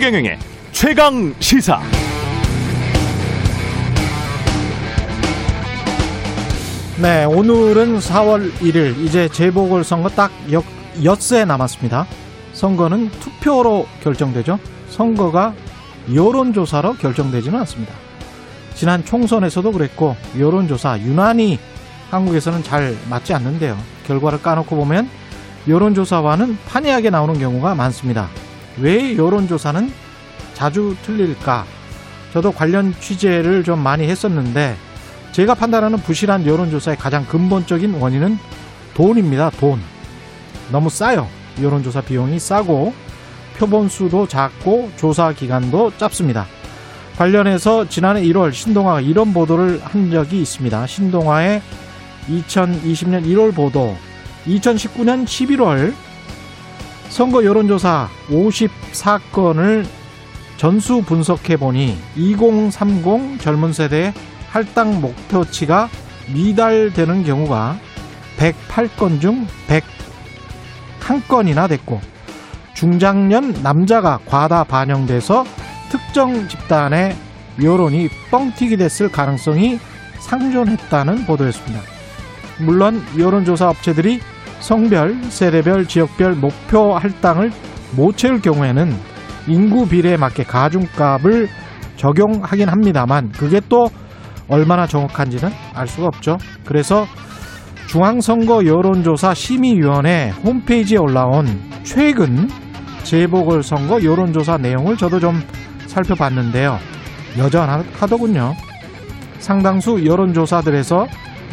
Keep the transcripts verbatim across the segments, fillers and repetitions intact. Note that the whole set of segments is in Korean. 최경영의 최강 시사. 네, 오늘은 사월 일일, 이제 재보궐선거 딱 엿, 엿새 남았습니다. 선거는 투표로 결정되죠. 선거가 여론조사로 결정되지는 않습니다. 지난 총선에서도 그랬고 여론조사 유난히 한국에서는 잘 맞지 않는데요. 결과를 까놓고 보면 여론조사와는 판이하게 나오는 경우가 많습니다. 왜 여론조사는 자주 틀릴까? 저도 관련 취재를 좀 많이 했었는데 제가 판단하는 부실한 여론조사의 가장 근본적인 원인은 돈입니다. 돈. 너무 싸요. 여론조사 비용이 싸고 표본수도 작고 조사기간도 짧습니다. 관련해서 지난해 일월 신동아가 이런 보도를 한 적이 있습니다. 신동아의 이천이십년 일월 보도, 이천십구년 십일월 선거 여론조사 오십사건을 전수 분석해보니 이공삼공 젊은 세대의 할당 목표치가 미달되는 경우가 백팔건 중 백일건이나 됐고, 중장년 남자가 과다 반영돼서 특정 집단의 여론이 뻥튀기 됐을 가능성이 상존했다는 보도였습니다. 물론 여론조사 업체들이 성별, 세대별, 지역별 목표 할당을 못 채울 경우에는 인구 비례에 맞게 가중값을 적용하긴 합니다만 그게 또 얼마나 정확한지는 알 수가 없죠. 그래서 중앙선거 여론조사 심의위원회 홈페이지에 올라온 최근 재보궐선거 여론조사 내용을 저도 좀 살펴봤는데요. 여전하더군요. 상당수 여론조사들에서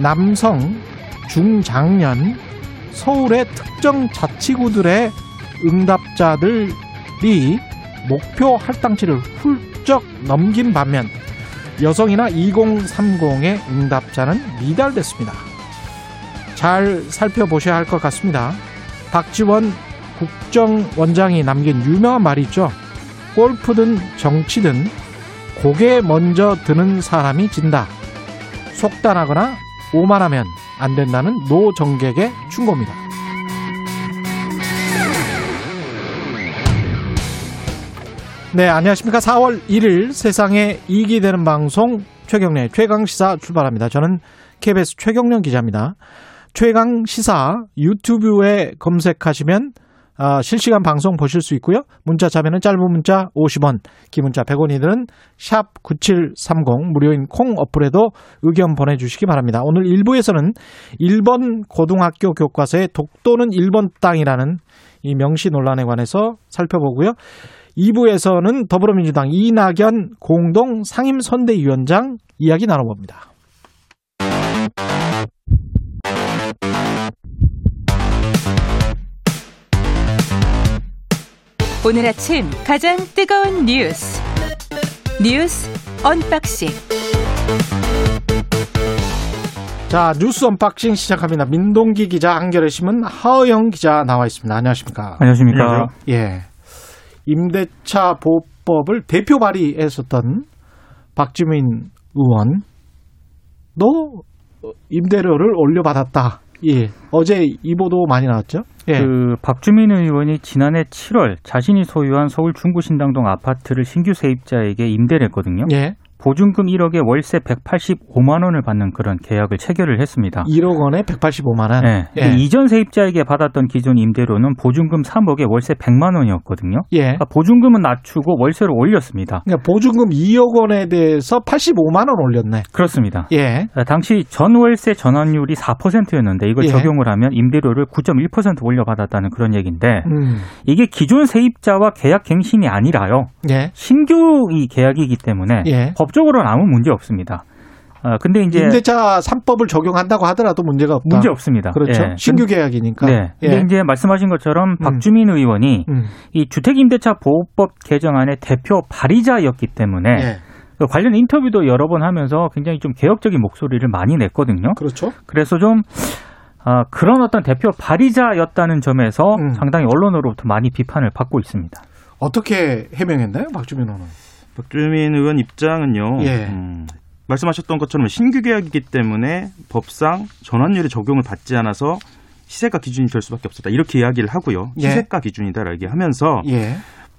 남성, 중장년, 서울의 특정 자치구들의 응답자들이 목표 할당치를 훌쩍 넘긴 반면 여성이나 이공삼공의 응답자는 미달됐습니다. 잘 살펴보셔야 할 것 같습니다. 박지원 국정원장이 남긴 유명한 말이 있죠. 골프든 정치든 고개 먼저 드는 사람이 진다. 속단하거나 오만하면 안 된다는 노정객의 충고입니다. 네, 안녕하십니까. 사월 일일 세상에 이익이 되는 방송 최경래 최강시사 출발합니다. 저는 케이비에스 최경영 기자입니다. 최강시사 유튜브에 검색하시면 아, 실시간 방송 보실 수 있고요. 문자 참여는 짧은 문자 오십원, 긴 문자 백원이든 샵 구칠삼공, 무료인 콩 어플에도 의견 보내주시기 바랍니다. 오늘 일부에서는 일본 고등학교 교과서의 독도는 일본 땅이라는 이 명시 논란에 관해서 살펴보고요. 이부에서는 더불어민주당 이낙연 공동 상임선대위원장 이야기 나눠봅니다. 오늘 아침 가장 뜨거운 뉴스 뉴스 언박싱. 자, 뉴스 언박싱 시작합니다. 민동기 기자, 한겨레신문 하호영 기자 나와 있습니다. 안녕하십니까? 안녕하십니까? 안녕하세요. 예, 임대차 보호법을 대표 발의했었던 박주민 의원도 임대료를 올려받았다. 예, 어제 이 보도 많이 나왔죠. 예. 그 박주민 의원이 지난해 칠월 자신이 소유한 서울 중구 신당동 아파트를 신규 세입자에게 임대를 했거든요. 예. 보증금 일억에 월세 백팔십오만 원을 받는 그런 계약을 체결을 했습니다. 일억 원에 백팔십오만 원. 네. 예. 이전 세입자에게 받았던 기존 임대료는 보증금 삼억에 월세 백만 원이었거든요. 예. 그러니까 보증금은 낮추고 월세를 올렸습니다. 그러니까 보증금 이억 원에 대해서 팔십오만 원 올렸네. 그렇습니다. 예. 당시 전월세 전환율이 사 퍼센트였는데 이걸 예. 적용을 하면 임대료를 구 점 일 퍼센트 올려받았다는 그런 얘기인데 음. 이게 기존 세입자와 계약 갱신이 아니라요. 예. 신규 이 계약이기 때문에 예. 법적으로는 아무 문제 없습니다. 아, 근데 이제 임대차 삼법을 적용한다고 하더라도 문제가 없다. 문제 없습니다. 그렇죠. 예. 신규 계약이니까. 네. 예. 근데 이제 말씀하신 것처럼 박주민 음. 의원이 음. 이 주택임대차 보호법 개정안의 대표 발의자였기 때문에 예. 관련 인터뷰도 여러 번 하면서 굉장히 좀 개혁적인 목소리를 많이 냈거든요. 그렇죠. 그래서 좀 아, 그런 어떤 대표 발의자였다는 점에서 음. 상당히 언론으로부터 많이 비판을 받고 있습니다. 어떻게 해명했나요, 박주민 의원은? 박주민 의원 입장은요. 예. 음, 말씀하셨던 것처럼 신규 계약이기 때문에 법상 전환율의 적용을 받지 않아서 시세가 기준이 될 수밖에 없었다. 이렇게 이야기를 하고요. 시세가 예. 기준이다라고 얘기하면서 예.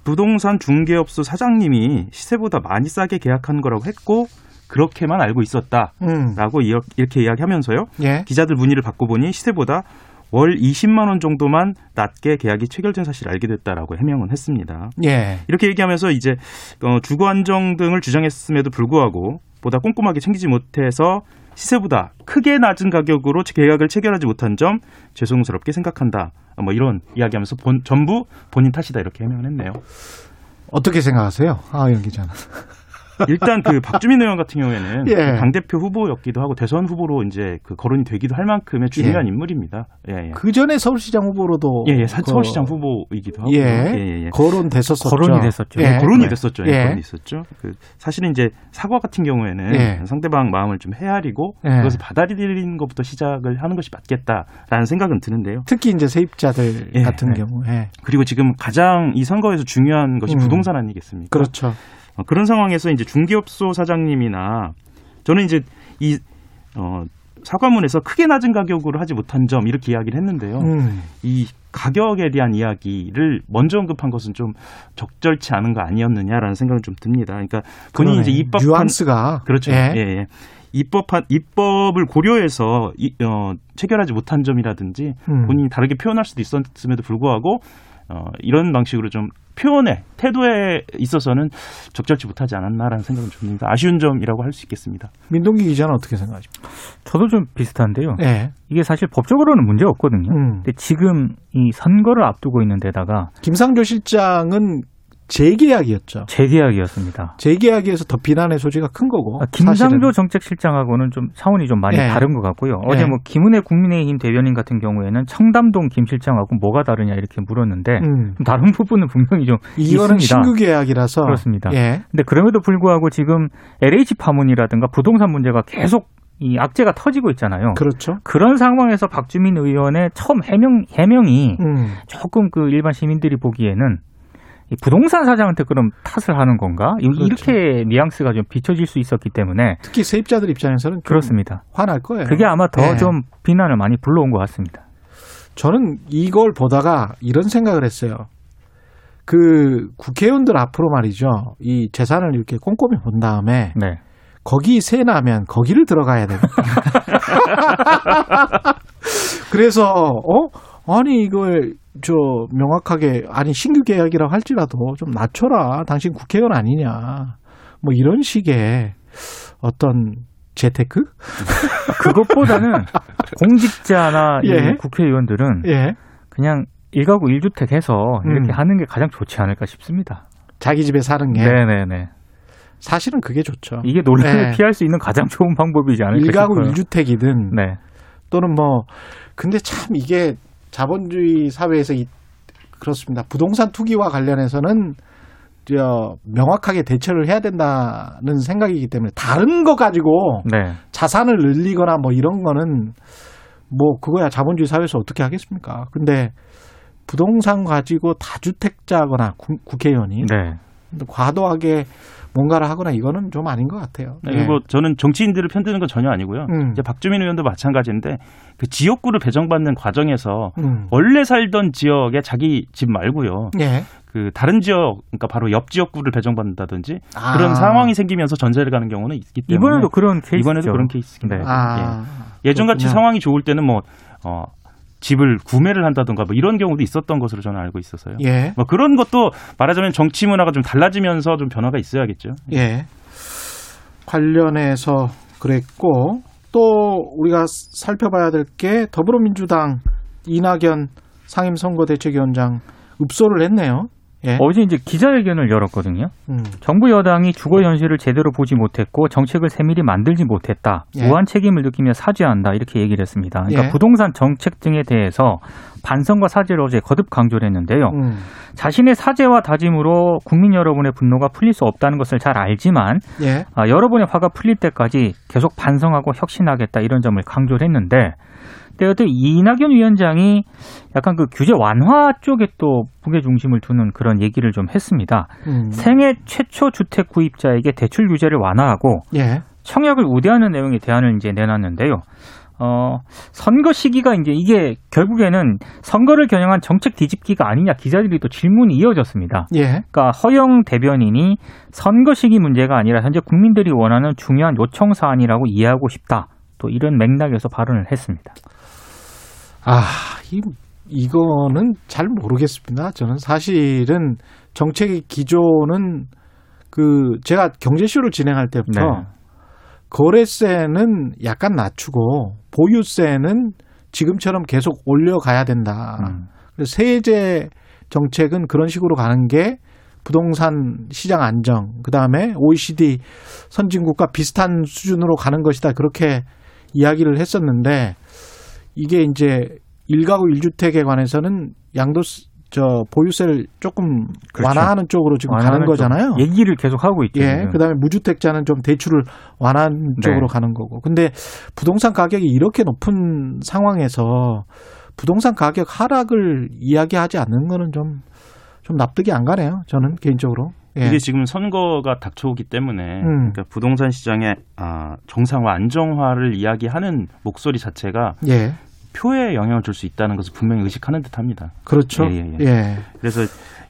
부동산 중개업소 사장님이 시세보다 많이 싸게 계약한 거라고 했고 그렇게만 알고 있었다라고 음. 이렇게 이야기하면서요. 예. 기자들 문의를 받고 보니 시세보다 월 이십만 원 정도만 낮게 계약이 체결된 사실을 알게 됐다라고 해명은 했습니다. 예. 이렇게 얘기하면서 이제 주거 안정 등을 주장했음에도 불구하고 보다 꼼꼼하게 챙기지 못해서 시세보다 크게 낮은 가격으로 계약을 체결하지 못한 점 죄송스럽게 생각한다. 뭐 이런 이야기하면서 본, 전부 본인 탓이다 이렇게 해명을 했네요. 어떻게 생각하세요? 아, 여기 기자는. 일단 그 박주민 의원 같은 경우에는 예. 당 대표 후보였기도 하고 대선 후보로 이제 그 거론이 되기도 할 만큼의 중요한 예. 인물입니다. 예, 예. 그 전에 서울시장 후보로도 예, 예. 그... 서울시장 후보이기도 하고 예. 예, 예. 거론됐었죠. 거론이 됐었죠. 예. 예. 거론이 네. 됐었죠. 예. 예. 거론이 있었죠. 그 사실은 이제 사과 같은 경우에는 예. 상대방 마음을 좀 헤아리고 예. 그것을 받아들이는 것부터 시작을 하는 것이 맞겠다라는 생각은 드는데요. 특히 이제 세입자들 예. 같은 예. 경우. 예. 그리고 지금 가장 이 선거에서 중요한 것이 음. 부동산 아니겠습니까? 그렇죠. 그런 상황에서 이제 중개업소 사장님이나 저는 이제 이 어, 사과문에서 크게 낮은 가격으로 하지 못한 점 이렇게 이야기를 했는데요. 음. 이 가격에 대한 이야기를 먼저 언급한 것은 좀 적절치 않은 거 아니었느냐라는 생각을 좀 듭니다. 그러니까 본인이 이제 입법한 뉘앙스가 그렇죠. 예. 예, 예. 입법한 입법을 고려해서 이, 어, 체결하지 못한 점이라든지 음. 본인이 다르게 표현할 수도 있었음에도 불구하고 어, 이런 방식으로 좀 표현에 태도에 있어서는 적절치 못하지 않았나라는 생각은 듭니다. 아쉬운 점이라고 할 수 있겠습니다. 민동기 기자는 어떻게 생각하십니까? 저도 좀 비슷한데요. 네. 이게 사실 법적으로는 문제 없거든요. 음. 근데 지금 이 선거를 앞두고 있는 데다가 김상조 실장은 재계약이었죠. 재계약이었습니다. 재계약에서 더 비난의 소지가 큰 거고. 아, 김상조 정책실장하고는 좀 차원이 좀 많이 예. 다른 것 같고요. 어제 예. 뭐 김은혜 국민의힘 대변인 같은 경우에는 청담동 김 실장하고 뭐가 다르냐 이렇게 물었는데 음. 다른 부분은 분명히 좀 이거는 있습니다. 신규 계약이라서 그렇습니다. 그런데 예. 그럼에도 불구하고 지금 엘에이치 파문이라든가 부동산 문제가 계속 이 악재가 터지고 있잖아요. 그렇죠. 그런 상황에서 박주민 의원의 처음 해명 해명이 음. 조금 그 일반 시민들이 보기에는. 부동산 사장한테 그럼 탓을 하는 건가? 그렇죠. 이렇게 뉘앙스가 좀 비춰질 수 있었기 때문에 특히 세입자들 입장에서는 그렇습니다. 화날 거예요. 그게 아마 더 좀 예. 비난을 많이 불러온 것 같습니다. 저는 이걸 보다가 이런 생각을 했어요. 그 국회의원들 앞으로 말이죠. 이 재산을 이렇게 꼼꼼히 본 다음에 네. 거기 세 나면 거기를 들어가야 됩니다. 그래서 어? 아니 이걸 저 명확하게 아니 신규 계약이라고 할지라도 좀 낮춰라. 당신 국회의원 아니냐. 뭐 이런 식의 어떤 재테크? 그것보다는 공직자나 예. 국회의원들은 예. 그냥 일가구 일주택 해서 이렇게 음. 하는 게 가장 좋지 않을까 싶습니다. 자기 집에 사는 게. 네네네. 사실은 그게 좋죠. 이게 논란을 네. 피할 수 있는 가장 좋은 방법이지 않을까 일가구 싶어요. 일가구 일주택이든 네. 또는 뭐 근데 참 이게 자본주의 사회에서 이, 그렇습니다. 부동산 투기와 관련해서는 저, 명확하게 대처를 해야 된다는 생각이기 때문에 다른 거 가지고 네. 자산을 늘리거나 뭐 이런 거는 뭐 그거야 자본주의 사회에서 어떻게 하겠습니까? 근데 부동산 가지고 다주택자거나 구, 국회의원이 네. 과도하게 뭔가를 하거나 이거는 좀 아닌 것 같아요. 네. 그리고 저는 정치인들을 편드는 건 전혀 아니고요. 음. 이제 박주민 의원도 마찬가지인데 그 지역구를 배정받는 과정에서 음. 원래 살던 지역에 자기 집 말고요. 예. 그 다른 지역, 그러니까 바로 옆 지역구를 배정받는다든지 아. 그런 상황이 생기면서 전세를 가는 경우는 있기 때문에 이번에도 그런 케이스죠. 이번에도 그런 케이스입니다. 네. 아. 예. 예전같이 그렇구나. 상황이 좋을 때는 뭐 어. 집을 구매를 한다든가 뭐 이런 경우도 있었던 것으로 저는 알고 있어서요. 예. 뭐 그런 것도 말하자면 정치 문화가 좀 달라지면서 좀 변화가 있어야겠죠. 예. 관련해서 그랬고 또 우리가 살펴봐야 될 게 더불어민주당 이낙연 상임선거대책위원장 읍소를 했네요. 예. 어제 이제 기자회견을 열었거든요. 음. 정부 여당이 주거 현실을 제대로 보지 못했고 정책을 세밀히 만들지 못했다. 예. 무한 책임을 느끼며 사죄한다. 이렇게 얘기를 했습니다. 그러니까 예. 부동산 정책 등에 대해서 반성과 사죄를 어제 거듭 강조를 했는데요. 음. 자신의 사죄와 다짐으로 국민 여러분의 분노가 풀릴 수 없다는 것을 잘 알지만 예. 아, 여러분의 화가 풀릴 때까지 계속 반성하고 혁신하겠다. 이런 점을 강조를 했는데 그때 이낙연 위원장이 약간 그 규제 완화 쪽에 또 무게중심을 두는 그런 얘기를 좀 했습니다. 음. 생애 최초 주택 구입자에게 대출 규제를 완화하고 예. 청약을 우대하는 내용의 대안을 이제 내놨는데요. 어, 선거 시기가 이제 이게 결국에는 선거를 겨냥한 정책 뒤집기가 아니냐 기자들이 또 질문이 이어졌습니다. 예. 그러니까 허영 대변인이 선거 시기 문제가 아니라 현재 국민들이 원하는 중요한 요청 사안이라고 이해하고 싶다. 또 이런 맥락에서 발언을 했습니다. 아, 이, 이거는 잘 모르겠습니다. 저는 사실은 정책의 기조는 그 제가 경제쇼를 진행할 때부터 네. 거래세는 약간 낮추고 보유세는 지금처럼 계속 올려가야 된다. 음. 그래서 세제 정책은 그런 식으로 가는 게 부동산 시장 안정, 그다음에 오이시디 선진국과 비슷한 수준으로 가는 것이다. 그렇게 이야기를 했었는데 이게 이제 일가구 일 주택에 관해서는 양도세 저 보유세를 조금 그렇죠. 완화하는 쪽으로 지금 완화하는 가는 거잖아요. 얘기를 계속 하고 있죠. 예, 그다음에 무주택자는 좀 대출을 완화하는 네. 쪽으로 가는 거고. 근데 부동산 가격이 이렇게 높은 상황에서 부동산 가격 하락을 이야기하지 않는 거는 좀, 좀 납득이 안 가네요. 저는 개인적으로. 예. 이게 지금 선거가 닥쳐오기 때문에 음. 그러니까 부동산 시장의 아, 정상화 안정화를 이야기하는 목소리 자체가 예. 표에 영향을 줄 수 있다는 것을 분명히 의식하는 듯합니다. 그렇죠. 예, 예, 예. 예. 그래서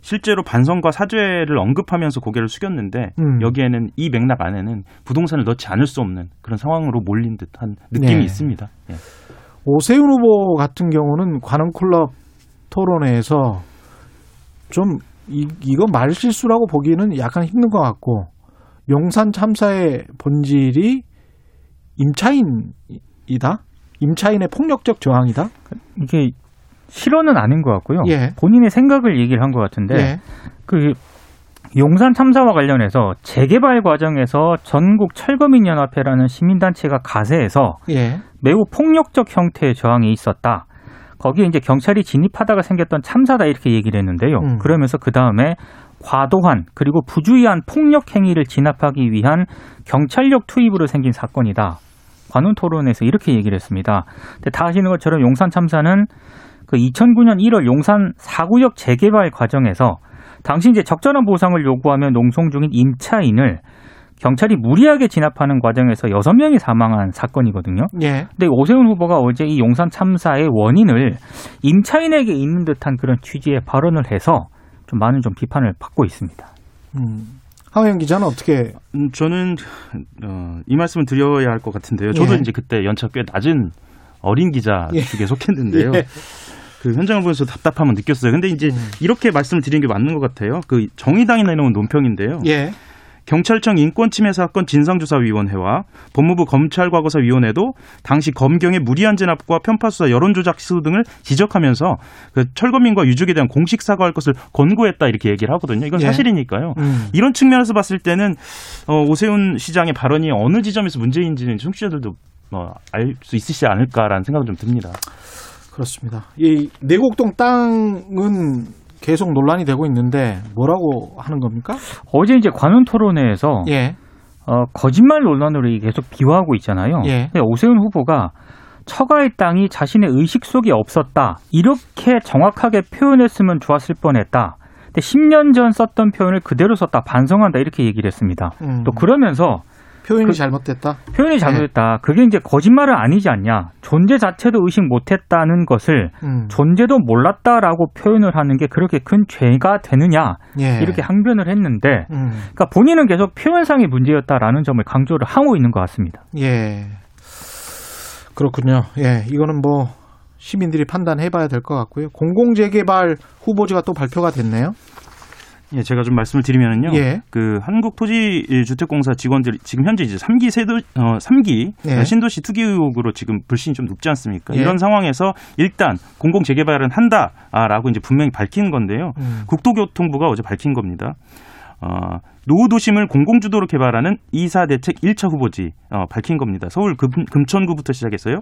실제로 반성과 사죄를 언급하면서 고개를 숙였는데 음. 여기에는 이 맥락 안에는 부동산을 넣지 않을 수 없는 그런 상황으로 몰린 듯한 느낌이 예. 있습니다. 예. 오세훈 후보 같은 경우는 관훈클럽 토론회에서 좀 이, 이거 말실수라고 보기는 약간 힘든 것 같고 용산 참사의 본질이 임차인이다? 임차인의 폭력적 저항이다? 이게 실언은 아닌 것 같고요. 예. 본인의 생각을 얘기를 한 것 같은데 예. 그 용산 참사와 관련해서 재개발 과정에서 전국 철거민연합회라는 시민단체가 가세해서 예. 매우 폭력적 형태의 저항이 있었다. 거기에 이제 경찰이 진입하다가 생겼던 참사다 이렇게 얘기를 했는데요. 음. 그러면서 그 다음에 과도한 그리고 부주의한 폭력 행위를 진압하기 위한 경찰력 투입으로 생긴 사건이다. 관훈 토론에서 이렇게 얘기를 했습니다. 근데 다 아시는 것처럼 용산 참사는 그 이천구 년 일월 용산 사 구역 재개발 과정에서 당시 이제 적절한 보상을 요구하며 농성 중인 임차인을 경찰이 무리하게 진압하는 과정에서 여섯 명이 사망한 사건이거든요. 예. 근데 오세훈 후보가 어제 이 용산 참사의 원인을 임차인에게 있는 듯한 그런 취지의 발언을 해서 좀 많은 좀 비판을 받고 있습니다. 음. 하호영 기자는 어떻게? 저는 어, 이 말씀을 드려야 할 것 같은데요. 저도 예. 이제 그때 연차 꽤 낮은 어린 기자 예. 중에 속했는데요. 예. 그 현장을 보면서 답답함을 느꼈어요. 근데 이제 음. 이렇게 말씀을 드리는 게 맞는 것 같아요. 그 정의당이 내놓은 논평인데요. 예. 경찰청 인권침해 사건 진상조사위원회와 법무부 검찰과거사위원회도 당시 검경의 무리한 진압과 편파수사 여론조작 시도 등을 지적하면서 그 철거민과 유족에 대한 공식 사과할 것을 권고했다 이렇게 얘기를 하거든요. 이건 예. 사실이니까요. 음. 이런 측면에서 봤을 때는 오세훈 시장의 발언이 어느 지점에서 문제인지는 청취자들도 알 수 있으시지 않을까라는 생각은 좀 듭니다. 그렇습니다. 이 내곡동 땅은 계속 논란이 되고 있는데 뭐라고 하는 겁니까? 어제 이제 관훈 토론회에서 예. 어, 거짓말 논란으로 계속 비화하고 있잖아요. 예. 근데 오세훈 후보가 처가의 땅이 자신의 의식 속에 없었다. 이렇게 정확하게 표현했으면 좋았을 뻔했다. 근데 십 년 전 썼던 표현을 그대로 썼다. 반성한다. 이렇게 얘기를 했습니다. 음. 또 그러면서 표현이 그, 잘못됐다. 표현이 잘못됐다. 네. 그게 이제 거짓말은 아니지 않냐. 존재 자체도 의식 못했다는 것을 음. 존재도 몰랐다라고 표현을 하는 게 그렇게 큰 죄가 되느냐. 예. 이렇게 항변을 했는데 음. 그러니까 본인은 계속 표현상의 문제였다라는 점을 강조를 하고 있는 것 같습니다. 예, 그렇군요. 예, 이거는 뭐 시민들이 판단해봐야 될 것 같고요. 공공재개발 후보지가 또 발표가 됐네요. 예, 제가 좀 말씀을 드리면은요. 예. 그 한국토지주택공사 직원들이 지금 현재 이제 삼 기 세도 어 삼 기 예. 신도시 투기 의혹으로 지금 불신이 좀 높지 않습니까? 예. 이런 상황에서 일단 공공 재개발은 한다라고 이제 분명히 밝힌 건데요. 음. 국토교통부가 어제 밝힌 겁니다. 어, 노후 도심을 공공 주도로 개발하는 이사 대책 일 차 후보지 어, 밝힌 겁니다. 서울 금, 금천구부터 시작해서요.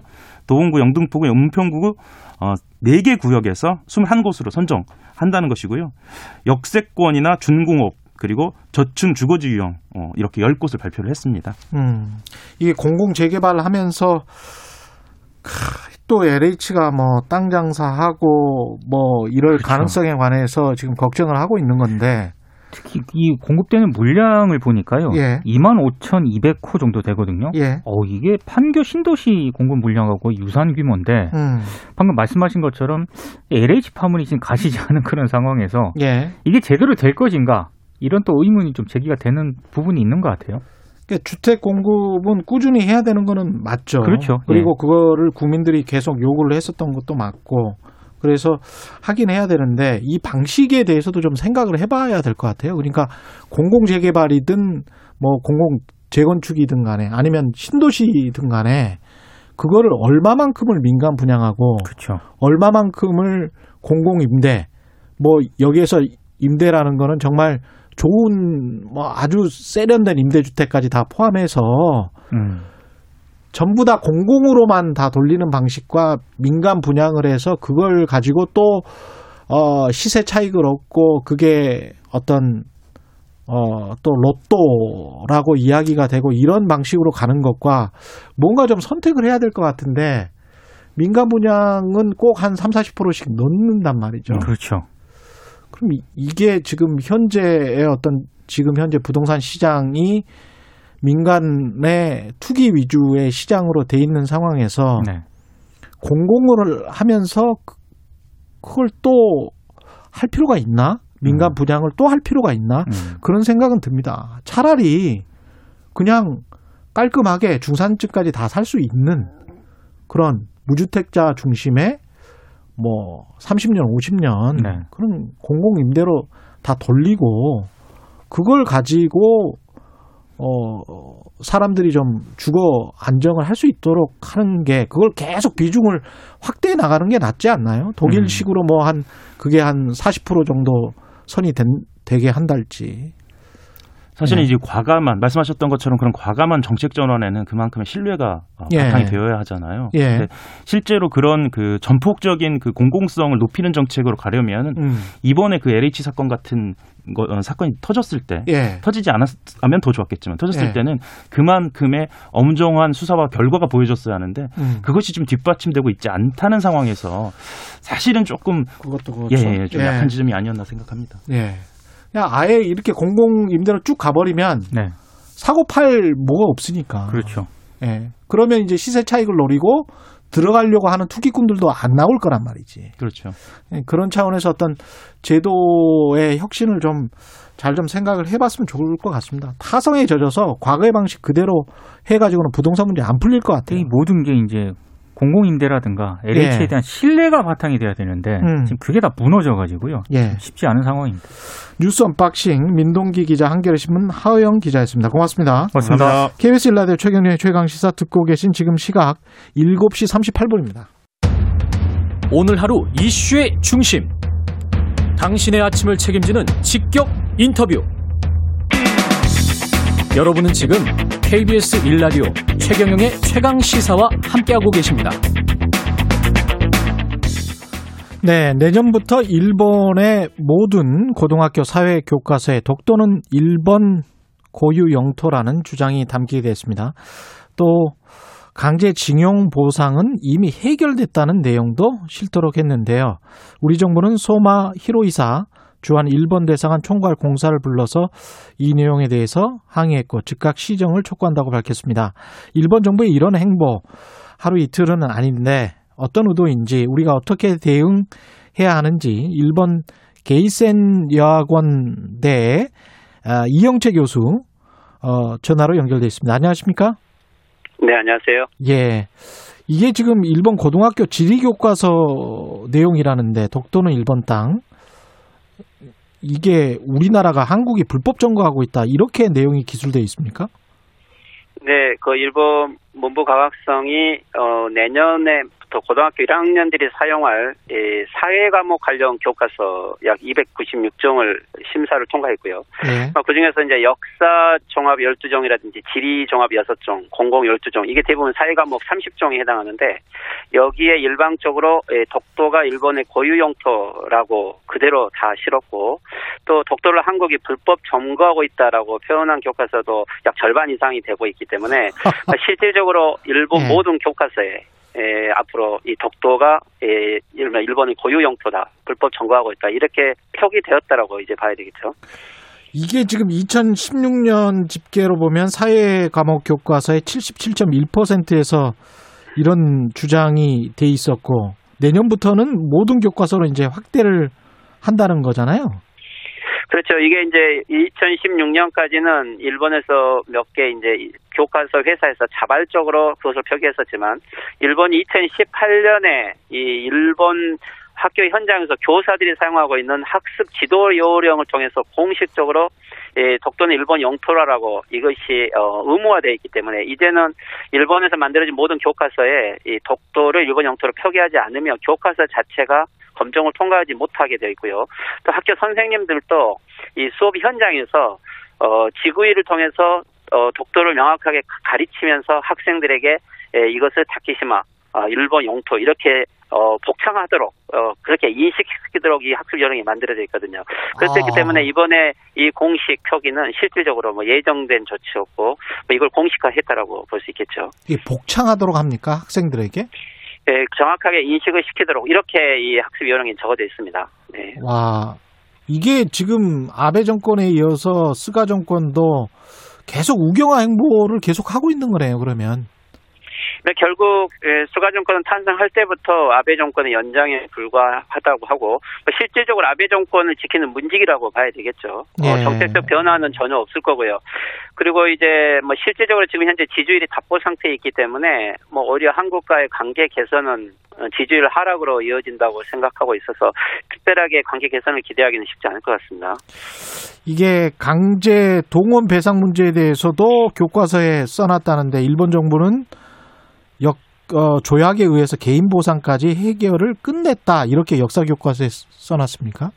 도봉구, 영등포구, 은평구 어, 네 개 구역에서 이십일 곳으로 선정한다는 것이고요. 역세권이나 준공업 그리고 저층 주거지 유형 어, 이렇게 열 곳을 발표를 했습니다. 음, 이게 공공 재개발하면서 또 엘에이치가 뭐 땅 장사하고 뭐 이럴 그렇죠. 가능성에 관해서 지금 걱정을 하고 있는 건데. 특히 이 공급되는 물량을 보니까요. 예. 이만 오천이백 호 정도 되거든요. 예. 어, 이게 판교 신도시 공급 물량하고 유사한 규모인데 음. 방금 말씀하신 것처럼 엘에이치 파문이 지금 가시지 않은 그런 상황에서 예. 이게 제대로 될 것인가 이런 또 의문이 좀 제기가 되는 부분이 있는 것 같아요. 그러니까 주택 공급은 꾸준히 해야 되는 거는 맞죠. 그렇죠. 그리고 예. 그거를 국민들이 계속 요구를 했었던 것도 맞고 그래서 하긴 해야 되는데 이 방식에 대해서도 좀 생각을 해봐야 될 것 같아요. 그러니까 공공재개발이든 뭐 공공재건축이든 간에 아니면 신도시든 간에 그거를 얼마만큼을 민간 분양하고 그렇죠. 얼마만큼을 공공임대 뭐 여기에서 임대라는 거는 정말 좋은 뭐 아주 세련된 임대주택까지 다 포함해서 음. 전부 다 공공으로만 다 돌리는 방식과 민간 분양을 해서 그걸 가지고 또 어 시세 차익을 얻고 그게 어떤 어 또 로또라고 이야기가 되고 이런 방식으로 가는 것과 뭔가 좀 선택을 해야 될 것 같은데 민간 분양은 꼭 한 삼사십 퍼센트씩 넣는단 말이죠. 그렇죠. 그럼 이게 지금 현재의 어떤 지금 현재 부동산 시장이 민간의 투기 위주의 시장으로 돼 있는 상황에서 네. 공공을 하면서 그걸 또 할 필요가 있나? 민간 분양을 또 할 필요가 있나? 음. 그런 생각은 듭니다. 차라리 그냥 깔끔하게 중산층까지 다 살 수 있는 그런 무주택자 중심의 뭐 삼십 년, 오십 년 네. 그런 공공임대로 다 돌리고 그걸 가지고 어 사람들이 좀 주거 안정을 할 수 있도록 하는 게 그걸 계속 비중을 확대해 나가는 게 낫지 않나요? 독일식으로 뭐 한 그게 한 사십 퍼센트 정도 선이 된, 되게 한달지. 사실은 네. 이제 과감한 말씀하셨던 것처럼 그런 과감한 정책 전환에는 그만큼의 신뢰가 예. 바탕이 되어야 하잖아요. 예. 근데 실제로 그런 그 전폭적인 그 공공성을 높이는 정책으로 가려면 음. 이번에 그 엘에이치 사건 같은 거, 사건이 터졌을 때 예. 터지지 않았으면 더 좋았겠지만 터졌을 예. 때는 그만큼의 엄정한 수사와 결과가 보여졌어야 하는데 음. 그것이 좀 뒷받침되고 있지 않다는 상황에서 사실은 조금 그것도 그렇죠. 예, 예, 좀 예. 약한 지점이 아니었나 생각합니다. 예. 그냥 아예 이렇게 공공임대로 쭉 가버리면 네. 사고 팔 뭐가 없으니까. 그렇죠. 예. 그러면 이제 시세 차익을 노리고 들어가려고 하는 투기꾼들도 안 나올 거란 말이지. 그렇죠. 예. 그런 차원에서 어떤 제도의 혁신을 좀 잘 좀 생각을 해봤으면 좋을 것 같습니다. 타성에 젖어서 과거의 방식 그대로 해가지고는 부동산 문제 안 풀릴 것 같아요. 이 모든 게 이제 공공임대라든가 엘에이치에 예. 대한 신뢰가 바탕이 돼야 되는데 음. 지금 그게 다 무너져가지고요. 예. 쉽지 않은 상황입니다. 뉴스 언박싱 민동기 기자, 한겨레신문 하호영 기자였습니다. 고맙습니다. 고맙습니다. 고맙습니다. 케이비에스 일 라디오 최경영의 최강시사 듣고 계신 지금 시각 일곱 시 삼십팔 분입니다. 오늘 하루 이슈의 중심. 당신의 아침을 책임지는 직격 인터뷰. 여러분은 지금 케이비에스 일 라디오 최경영의 최강시사와 함께하고 계십니다. 네, 내년부터 일본의 모든 고등학교 사회 교과서에 독도는 일본 고유 영토라는 주장이 담기게 됐습니다. 또 강제징용 보상은 이미 해결됐다는 내용도 실도록 했는데요. 우리 정부는 소마 히로이사 주한 일본 대사관 총괄 공사를 불러서 이 내용에 대해서 항의했고 즉각 시정을 촉구한다고 밝혔습니다. 일본 정부의 이런 행보 하루 이틀은 아닌데 어떤 의도인지 우리가 어떻게 대응해야 하는지 일본 게이센 여학원대의 이영채 교수 전화로 연결돼 있습니다. 안녕하십니까? 네, 안녕하세요. 예, 이게 지금 일본 고등학교 지리교과서 내용이라는데 독도는 일본 땅. 이게 우리나라가 한국이 불법 점거하고 있다 이렇게 내용이 기술되어 있습니까? 네, 그 일본 문부과학성이 어, 내년에부터 고등학교 일 학년들이 사용할 예, 사회 과목 관련 교과서 약 이백구십육 종을 심사를 통과했고요. 네. 어, 그중에서 이제 역사 종합 십이 종이라든지 지리 종합 육 종, 공공 십이 종 이게 대부분 사회 과목 삼십 종에 해당하는데 여기에 일방적으로 예, 독도가 일본의 고유 영토라고 그대로 다 실었고 또 독도를 한국이 불법 점거하고 있다라고 표현한 교과서도 약 절반 이상이 되고 있기 때문에 실질적으로 일본 네. 모든 교과서에 에, 앞으로 이 독도가 에, 일본의 고유 영토다, 불법 점거하고 있다 이렇게 표기되었다라고 이제 봐야 되겠죠. 이게 지금 이천십육 년 집계로 보면 사회 과목 교과서의 칠십칠 점 일 퍼센트에서 이런 주장이 돼 있었고 내년부터는 모든 교과서로 이제 확대를 한다는 거잖아요. 그렇죠. 이게 이제 이천십육 년까지는 일본에서 몇 개 이제 교과서 회사에서 자발적으로 그것을 표기했었지만 일본이 이천십팔 년에 이 일본 학교 현장에서 교사들이 사용하고 있는 학습 지도 요령을 통해서 공식적으로 독도는 일본 영토라라고 이것이 의무화되어 있기 때문에 이제는 일본에서 만들어진 모든 교과서에 이 독도를 일본 영토로 표기하지 않으며 교과서 자체가 검정을 통과하지 못하게 되어 있고요. 또 학교 선생님들도 이 수업 현장에서 어, 지구위를 통해서 어, 독도를 명확하게 가르치면서 학생들에게 에, 이것을 다케시마 어, 일본 영토 이렇게 어, 복창하도록 어, 그렇게 인식시키도록 이 학습 요령이 만들어져 있거든요. 그렇기 아. 때문에 이번에 이 공식 표기는 실질적으로 뭐 예정된 조치였고 뭐 이걸 공식화했다라고 볼 수 있겠죠. 이게 복창하도록 합니까 학생들에게? 네, 정확하게 인식을 시키도록 이렇게 이 학습 요령이 적어져 있습니다. 네. 와, 이게 지금 아베 정권에 이어서 스가 정권도 계속 우경화 행보를 계속 하고 있는 거네요. 그러면. 네, 결국 스가 정권은 탄생할 때부터 아베 정권의 연장에 불과하다고 하고 실질적으로 아베 정권을 지키는 문직이라고 봐야 되겠죠. 네. 어, 정책적 변화는 전혀 없을 거고요. 그리고 이제 뭐 실질적으로 지금 현재 지지율이 답보 상태에 있기 때문에 뭐 오히려 한국과의 관계 개선은 지지율 하락으로 이어진다고 생각하고 있어서 특별하게 관계 개선을 기대하기는 쉽지 않을 것 같습니다. 이게 강제 동원 배상 문제에 대해서도 교과서에 써놨다는데 일본 정부는 역, 어, 조약에 의해서 개인 보상까지 해결을 끝냈다 이렇게 역사 교과서에 써놨습니까?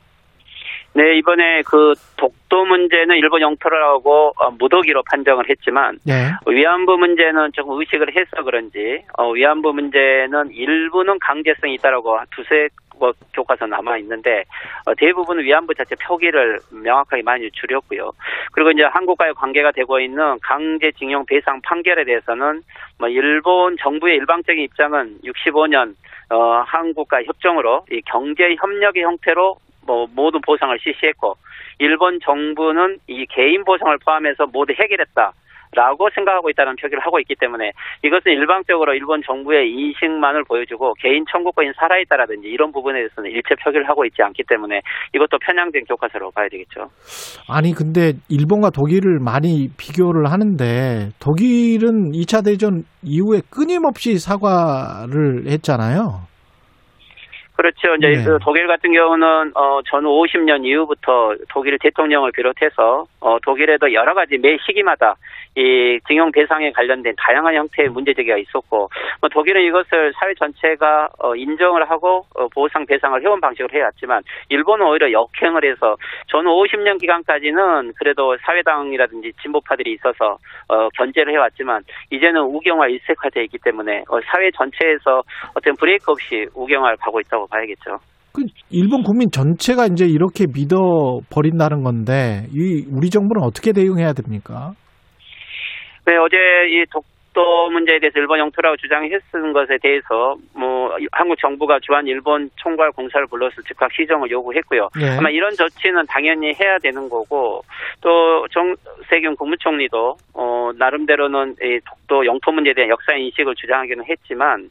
네, 이번에 그 독도 문제는 일본 영토라고 어, 무더기로 판정을 했지만 네. 위안부 문제는 조금 의식을 해서 그런지 어, 위안부 문제는 일부는 강제성이 있다라고 두세 뭐 교과서 남아 있는데 어, 대부분 위안부 자체 표기를 명확하게 많이 줄였고요. 그리고 이제 한국과의 관계가 되고 있는 강제징용 배상 판결에 대해서는 뭐 일본 정부의 일방적인 입장은 육십오 년 어, 한국과 협정으로 이 경제 협력의 형태로 뭐 모든 보상을 실시했고 일본 정부는 이 개인 보상을 포함해서 모두 해결했다라고 생각하고 있다는 표기를 하고 있기 때문에 이것은 일방적으로 일본 정부의 인식만을 보여주고 개인 청구권이 살아있다라든지 이런 부분에 대해서는 일체 표기를 하고 있지 않기 때문에 이것도 편향된 교과서로 봐야 되겠죠. 아니 근데 일본과 독일을 많이 비교를 하는데 독일은 이 차 대전 이후에 끊임없이 사과를 했잖아요. 그렇죠. 이제 네. 독일 같은 경우는 어, 전후 오십 년 이후부터 독일 대통령을 비롯해서 어, 독일에도 여러 가지 매 시기마다 이 징용 배상에 관련된 다양한 형태의 문제 제기가 있었고 뭐 독일은 이것을 사회 전체가 어, 인정을 하고 어, 보상 배상을 해온 방식으로 해왔지만 일본은 오히려 역행을 해서 전후 오십 년 기간까지는 그래도 사회당이라든지 진보파들이 있어서 어, 견제를 해왔지만 이제는 우경화 일색화되어 있기 때문에 어, 사회 전체에서 어떤 브레이크 없이 우경화를 가고 있다고 봐야겠죠. 그 일본 국민 전체가 이제 이렇게 믿어 버린다는 건데 이 우리 정부는 어떻게 대응해야 됩니까? 네, 어제 이 독도 문제에 대해서 일본 영토라고 주장했은 것에 대해서 뭐 한국 정부가 주한 일본 총괄 공사를 불러서 즉각 시정을 요구했고요. 네. 아마 이런 조치는 당연히 해야 되는 거고 또 정세균 국무총리도 어, 나름대로는 이 독도 영토 문제에 대한 역사 인식을 주장하기는 했지만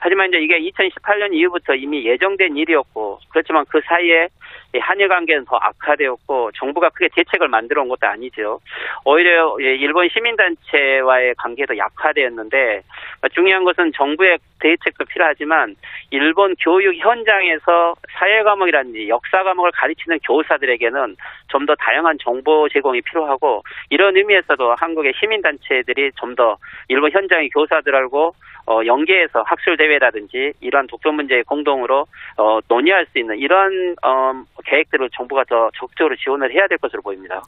하지만 이제 이게 이천십팔 년 이후부터 이미 예정된 일이었고 그렇지만 그 사이에 한일 관계는 더 악화되었고 정부가 크게 대책을 만들어 온 것도 아니죠. 오히려 일본 시민단체와의 관계도 약화되었는데 중요한 것은 정부의 대책도 필요하지만 일본 교육 현장에서 사회 과목이라든지 역사 과목을 가르치는 교사들에게는 좀 더 다양한 정보 제공이 필요하고 이런 의미에서도 한국의 시민단체들이 좀 더 일본 현장의 교사들하고 어, 연계해서 학술 대회라든지 이러한 독도 문제에 공동으로 어, 논의할 수 있는 이런 어, 계획들을 정부가 더 적극적으로 지원을 해야 될 것으로 보입니다.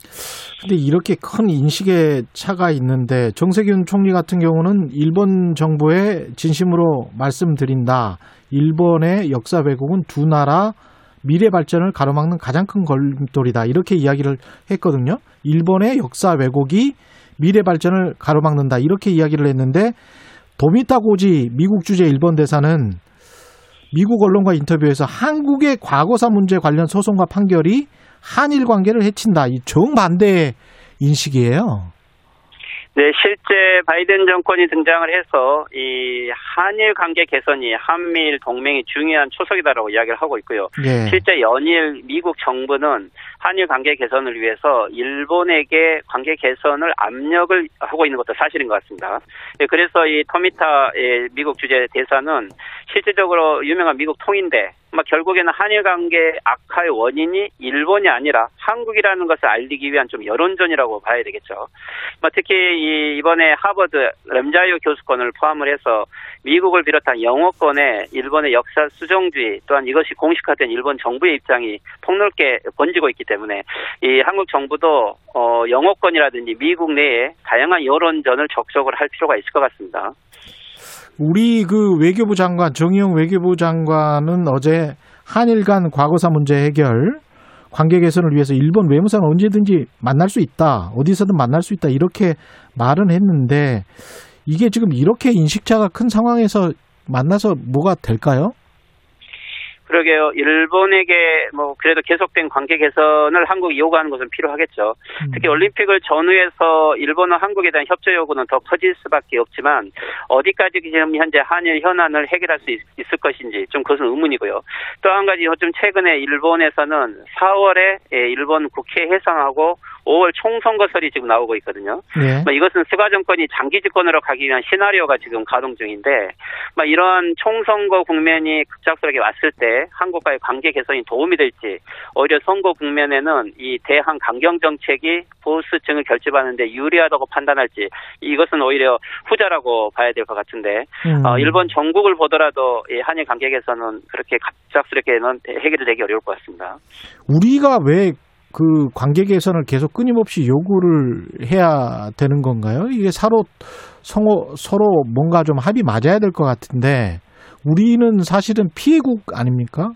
그런데 이렇게 큰 인식의 차가 있는데 정세균 총리 같은 경우는 일본 정부에 진심으로 말씀드린다. 일본의 역사 왜곡은 두 나라 미래 발전을 가로막는 가장 큰 걸림돌이다. 이렇게 이야기를 했거든요. 일본의 역사 왜곡이 미래 발전을 가로막는다. 이렇게 이야기를 했는데 도미타 고지 미국 주재 일본 대사는 미국 언론과 인터뷰에서 한국의 과거사 문제 관련 소송과 판결이 한일 관계를 해친다. 이 정반대의 인식이에요. 네, 실제 바이든 정권이 등장을 해서 이 한일 관계 개선이 한미일 동맹이 중요한 초석이다라고 이야기를 하고 있고요. 네. 실제 연일 미국 정부는 한일 관계 개선을 위해서 일본에게 관계 개선을 압력을 하고 있는 것도 사실인 것 같습니다. 그래서 이 토미타 미국 주재 대사는 실질적으로 유명한 미국 통인데 막 결국에는 한일 관계 악화의 원인이 일본이 아니라 한국이라는 것을 알리기 위한 좀 여론전이라고 봐야 되겠죠. 막 특히 이번에 하버드 램자이오 교수권을 포함을 해서 미국을 비롯한 영어권의 일본의 역사 수정주의 또한 이것이 공식화된 일본 정부의 입장이 폭넓게 번지고 있기 때문에 이 한국 정부도 어 영어권이라든지 미국 내에 다양한 여론전을 적극적으로 할 필요가 있을 것 같습니다. 우리 그 외교부 장관, 정의용 외교부 장관은 어제 한일 간 과거사 문제 해결, 관계 개선을 위해서 일본 외무상 언제든지 만날 수 있다, 어디서든 만날 수 있다 이렇게 말은 했는데 이게 지금 이렇게 인식차가 큰 상황에서 만나서 뭐가 될까요? 그러게요. 일본에게 뭐 그래도 계속된 관계 개선을 한국이 요구하는 것은 필요하겠죠. 특히 올림픽을 전후해서 일본은 한국에 대한 협조 요구는 더 커질 수밖에 없지만 어디까지 지금 현재 한일 현안을 해결할 수 있을 것인지 좀 그것은 의문이고요. 또 한 가지 요즘 최근에 일본에서는 사월에 일본 국회 해산하고 오월 총선거설이 지금 나오고 있거든요. 네. 이것은 스가 정권이 장기 집권으로 가기 위한 시나리오가 지금 가동 중인데 이러한 총선거 국면이 급작스럽게 왔을 때 한국과의 관계 개선이 도움이 될지 오히려 선거 국면에는 이 대한 강경 정책이 보수층을 결집하는 데 유리하다고 판단할지 이것은 오히려 후자라고 봐야 될 것 같은데 음. 어, 일본 전국을 보더라도 이 한일 관계 개선은 그렇게 갑작스럽게는 해결되기 어려울 것 같습니다. 우리가 왜 그 관계 개선을 계속 끊임없이 요구를 해야 되는 건가요? 이게 서로 성호, 서로 뭔가 좀 합이 맞아야 될 것 같은데 우리는 사실은 피해국 아닙니까?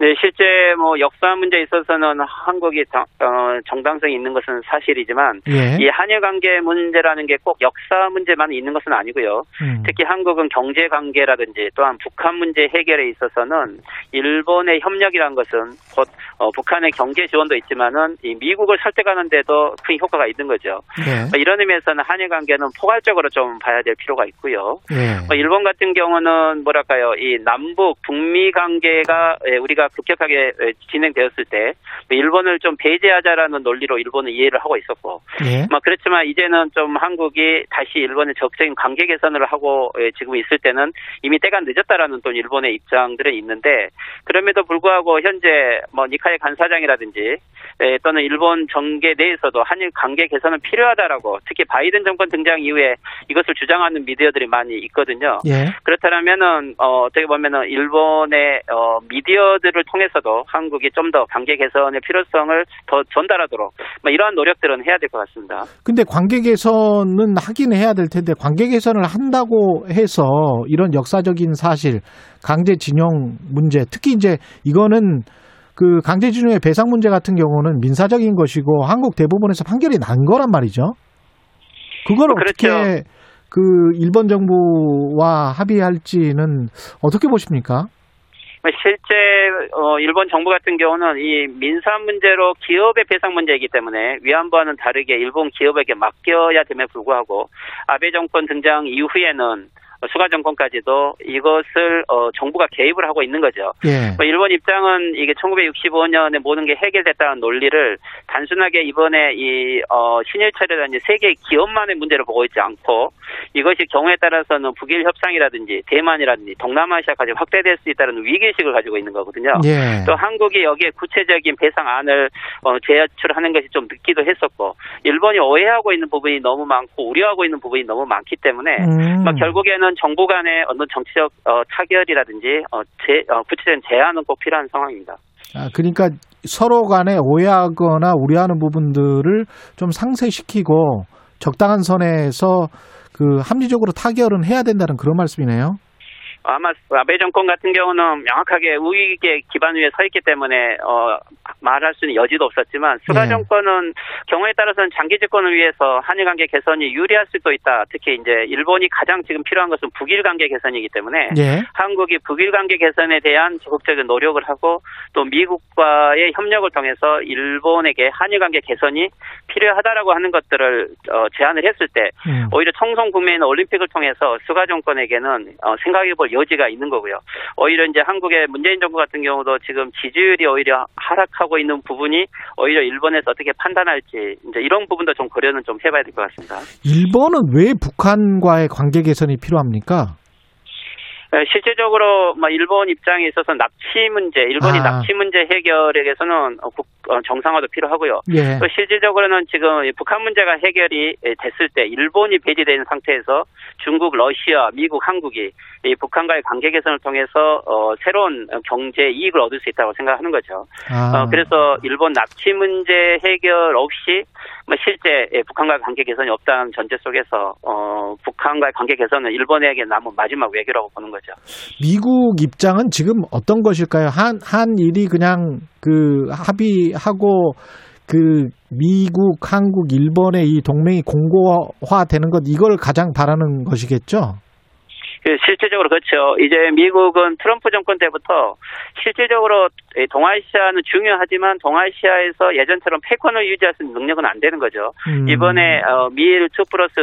네, 실제 뭐 역사 문제에 있어서는 한국이 정, 어, 정당성이 있는 것은 사실이지만 예. 이 한일 관계 문제라는 게 꼭 역사 문제만 있는 것은 아니고요. 음. 특히 한국은 경제 관계라든지 또한 북한 문제 해결에 있어서는 일본의 협력이라는 것은 곧 어, 북한의 경제 지원도 있지만은 이 미국을 설득하는 데도 큰 효과가 있는 거죠. 예. 이런 의미에서는 한일 관계는 포괄적으로 좀 봐야 될 필요가 있고요. 예. 일본 같은 경우는 뭐랄까요, 이 남북 북미 관계가 우리가 급격하게 진행되었을 때 일본을 좀 배제하자라는 논리로 일본은 이해를 하고 있었고 예? 막 그렇지만 이제는 좀 한국이 다시 일본의 적극적인 관계 개선을 하고 지금 있을 때는 이미 때가 늦었다라는 또 일본의 입장들은 있는데 그럼에도 불구하고 현재 뭐 니카이 간사장이라든지 또는 일본 정계 내에서도 한일 관계 개선은 필요하다라고 특히 바이든 정권 등장 이후에 이것을 주장하는 미디어들이 많이 있거든요. 예? 그렇다면은 어, 어떻게 보면은 일본의 어, 미디어들 를 통해서도 한국이 좀 더 관계 개선의 필요성을 더 전달하도록 이러한 노력들은 해야 될 것 같습니다. 근데 관계 개선은 하긴 해야 될 텐데 관계 개선을 한다고 해서 이런 역사적인 사실, 강제징용 문제, 특히 이제 이거는 그 강제징용의 배상 문제 같은 경우는 민사적인 것이고 한국 대법원에서 판결이 난 거란 말이죠. 그걸 그렇죠. 어떻게 그 일본 정부와 합의할지는 어떻게 보십니까? 실제 일본 정부 같은 경우는 이 민사 문제로 기업의 배상 문제이기 때문에 위안부와는 다르게 일본 기업에게 맡겨야 됨에 불구하고 아베 정권 등장 이후에는 수가 정권까지도 이것을 어, 정부가 개입을 하고 있는 거죠. 예. 일본 입장은 이게 천구백육십오년에 모든 게 해결됐다는 논리를 단순하게 이번에 이 어, 신일철이라든지 세계 기업만의 문제를 보고 있지 않고 이것이 경우에 따라서는 북일 협상이라든지 대만이라든지 동남아시아까지 확대될 수 있다는 위기의식을 가지고 있는 거거든요. 예. 또 한국이 여기에 구체적인 배상안을 어, 제출하는 것이 좀 늦기도 했었고 일본이 오해하고 있는 부분이 너무 많고 우려하고 있는 부분이 너무 많기 때문에 음. 막 결국에는 정부 간의 어떤 정치적 어, 타결이라든지 어, 제, 어, 구체적인 제안은 꼭 필요한 상황입니다. 아, 그러니까 서로 간에 오해하거나 우려하는 부분들을 좀 상쇄시키고 적당한 선에서 그 합리적으로 타결은 해야 된다는 그런 말씀이네요. 아마 아베 정권 같은 경우는 명확하게 우익의 기반 위에 서 있기 때문에 어, 말할 수 있는 여지도 없었지만 수가 네. 정권은 경우에 따라서는 장기 집권을 위해서 한일 관계 개선이 유리할 수도 있다. 특히 이제 일본이 가장 지금 필요한 것은 북일 관계 개선이기 때문에 네. 한국이 북일 관계 개선에 대한 적극적인 노력을 하고 또 미국과의 협력을 통해서 일본에게 한일 관계 개선이 필요하다라고 하는 것들을 어, 제안을 했을 때 네. 오히려 청송 구매인 올림픽을 통해서 수가 정권에게는 어, 생각해볼 여지가 있는 거고요. 오히려 이제 한국의 문재인 정부 같은 경우도 지금 지지율이 오히려 하락하고 있는 부분이 오히려 일본에서 어떻게 판단할지 이제 이런 부분도 좀 고려는 좀 해봐야 될 것 같습니다. 일본은 왜 북한과의 관계 개선이 필요합니까? 실질적으로 일본 입장에 있어서 납치 문제, 일본이 아. 납치 문제 해결에 대해서는 정상화도 필요하고요. 예. 또 실질적으로는 지금 북한 문제가 해결이 됐을 때 일본이 배제된 상태에서 중국, 러시아, 미국, 한국이 이 북한과의 관계 개선을 통해서 어, 새로운 경제 이익을 얻을 수 있다고 생각하는 거죠. 아. 어, 그래서 일본 납치 문제 해결 없이 실제 북한과의 관계 개선이 없다는 전제 속에서 어, 북한과의 관계 개선은 일본에게 남은 마지막 외교라고 보는 거죠. 미국 입장은 지금 어떤 것일까요? 한, 한일이 그냥 그 합의하고 그 미국, 한국, 일본의 이 동맹이 공고화되는 것 이걸 가장 바라는 것이겠죠? 실질적으로 그렇죠. 이제 미국은 트럼프 정권 때부터 실질적으로 동아시아는 중요하지만 동아시아에서 예전처럼 패권을 유지할 수 있는 능력은 안 되는 거죠. 음. 이번에 미일 투 플러스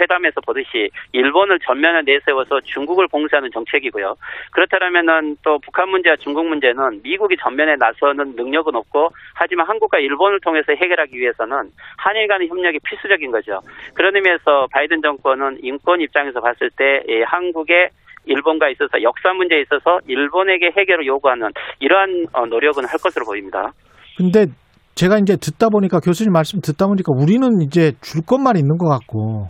회담에서 보듯이 일본을 전면에 내세워서 중국을 봉쇄하는 정책이고요. 그렇다면 또 북한 문제와 중국 문제는 미국이 전면에 나서는 능력은 없고 하지만 한국과 일본을 통해서 해결하기 위해서는 한일 간의 협력이 필수적인 거죠. 그런 의미에서 바이든 정권은 인권 입장에서 봤을 때 한국의 일본과 있어서 역사 문제에 있어서 일본에게 해결을 요구하는 이러한 노력은 할 것으로 보입니다. 근데 제가 이제 듣다 보니까 교수님 말씀 듣다 보니까 우리는 이제 줄 것만 있는 것 같고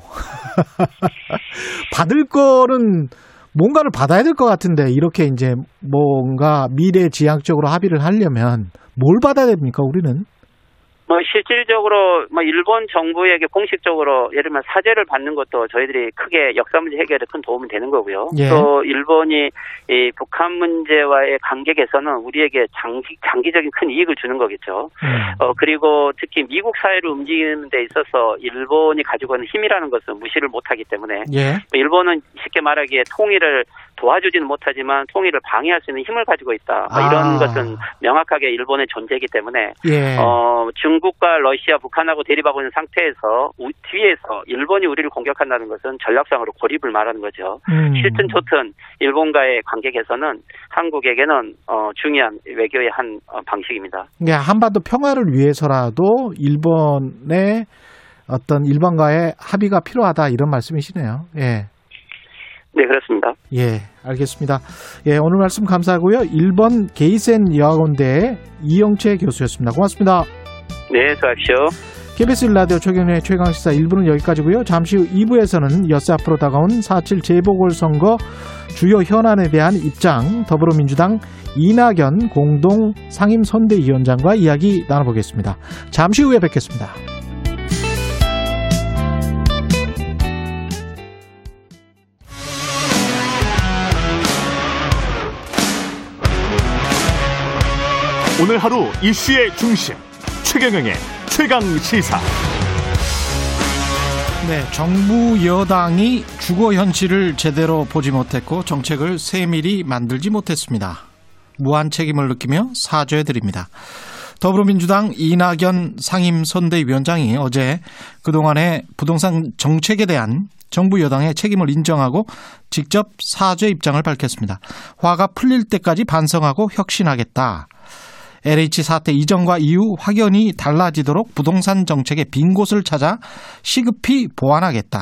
받을 거는 뭔가를 받아야 될 것 같은데 이렇게 이제 뭔가 미래지향적으로 합의를 하려면 뭘 받아야 됩니까 우리는? 실질적으로 일본 정부에게 공식적으로 예를 들면 사죄를 받는 것도 저희들이 크게 역사 문제 해결에 큰 도움이 되는 거고요. 예. 또 일본이 이 북한 문제와의 관계 개선은 우리에게 장기, 장기적인 큰 이익을 주는 거겠죠. 음. 어, 그리고 특히 미국 사회를 움직이는 데 있어서 일본이 가지고 있는 힘이라는 것은 무시를 못하기 때문에 예. 일본은 쉽게 말하기에 통일을 도와주지는 못하지만 통일을 방해할 수 있는 힘을 가지고 있다. 아. 이런 것은 명확하게 일본의 존재이기 때문에 예. 어, 중국과 러시아, 북한하고 대립하고 있는 상태에서 뒤에서 일본이 우리를 공격한다는 것은 전략상으로 고립을 말하는 거죠. 음. 싫든 좋든 일본과의 관계 개선은 한국에게는 어, 중요한 외교의 한 방식입니다. 네, 한반도 평화를 위해서라도 일본의 어떤 일본과의 합의가 필요하다 이런 말씀이시네요. 예. 네, 그렇습니다. 예, 알겠습니다. 예, 오늘 말씀 감사하고요. 일 번 게이센 여학원대의 이영채 교수였습니다. 고맙습니다. 네, 수고하십시오. 케이비에스 일 라디오 최경영의 최강시사 일 부는 여기까지고요. 잠시 후 이 부에서는 엿새 앞으로 다가온 사 점 칠 재보궐선거 주요 현안에 대한 입장, 더불어민주당 이낙연 공동 상임선대위원장과 이야기 나눠보겠습니다. 잠시 후에 뵙겠습니다. 오늘 하루 이슈의 중심 최경영의 최강시사. 네, 정부 여당이 주거 현실을 제대로 보지 못했고 정책을 세밀히 만들지 못했습니다. 무한 책임을 느끼며 사죄드립니다. 더불어민주당 이낙연 상임선대위원장이 어제 그동안의 부동산 정책에 대한 정부 여당의 책임을 인정하고 직접 사죄 입장을 밝혔습니다. 화가 풀릴 때까지 반성하고 혁신하겠다. 엘에이치 사태 이전과 이후 확연히 달라지도록 부동산 정책의 빈 곳을 찾아 시급히 보완하겠다.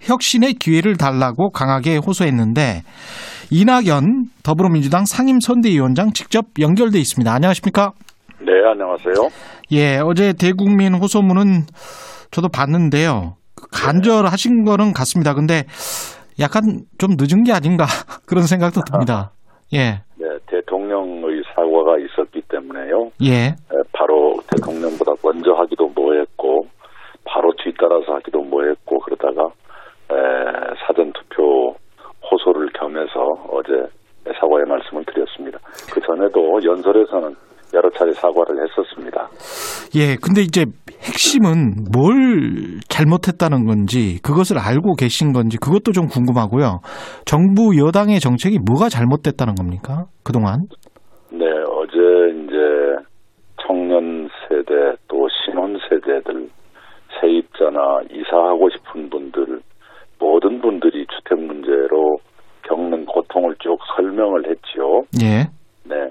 혁신의 기회를 달라고 강하게 호소했는데 이낙연 더불어민주당 상임선대위원장 직접 연결돼 있습니다. 안녕하십니까? 네, 안녕하세요. 예, 어제 대국민 호소문은 저도 봤는데요. 간절하신 거는 같습니다. 근데 약간 좀 늦은 게 아닌가 그런 생각도 듭니다. 예. 네, 대통령의 사과가 있었기 때문에요. 예. 바로 대통령보다 먼저 하기도 뭐했고, 바로 뒤따라서 하기도 뭐했고, 그러다가 사전투표 호소를 겸해서 어제 사과의 말씀을 드렸습니다. 그 전에도 연설에서는 여러 차례 사과를 했었습니다. 예, 근데 이제 핵심은 뭘 잘못했다는 건지 그것을 알고 계신 건지 그것도 좀 궁금하고요. 정부 여당의 정책이 뭐가 잘못됐다는 겁니까? 그동안? 네, 어제 이제 청년 세대 또 신혼 세대들 세입자나 이사하고 싶은 분들 모든 분들이 주택 문제로 겪는 고통을 쭉 설명을 했지요. 예. 네.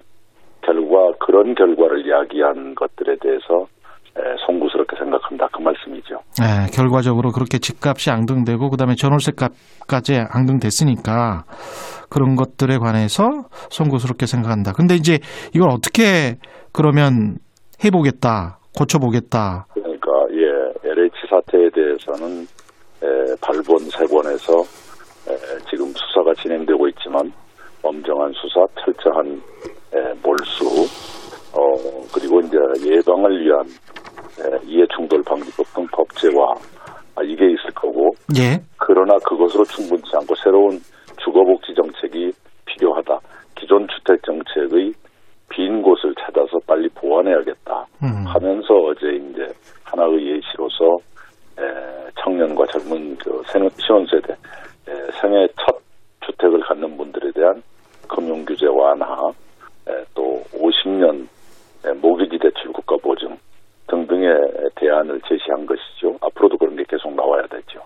결과 그런 결과를 이야기한 것들에 대해서 송구스럽게 생각한다. 그 말씀이죠. 네, 결과적으로 그렇게 집값이 앙등되고 그다음에 전월세값까지 앙등됐으니까 그런 것들에 관해서 송구스럽게 생각한다. 근데 이제 이걸 어떻게 그러면 해보겠다, 고쳐보겠다. 그러니까 예, 엘에이치 사태에 대해서는 에, 발본 세 번에서 지금 수사가 진행되고 있지만 엄정한 수사, 철저한 에, 몰수, 어, 그리고 이제 예방을 위한 에, 이해충돌방지법 등 법제화, 아, 이게 있을 거고, 예. 그러나 그것으로 충분치 않고 새로운 주거복지 정책이 필요하다. 기존 주택 정책의 빈 곳을 찾아서 빨리 보완해야겠다 음. 하면서 어제 이제 하나의 예시로서 에, 청년과 젊은 그 신혼세대, 생애 첫 주택을 갖는 분들에 대한 금융규제 완화, 또 오십 년 모기지 대출 국가 보증 등등의 대안을 제시한 것이죠. 앞으로도 그런 게 계속 나와야 되죠.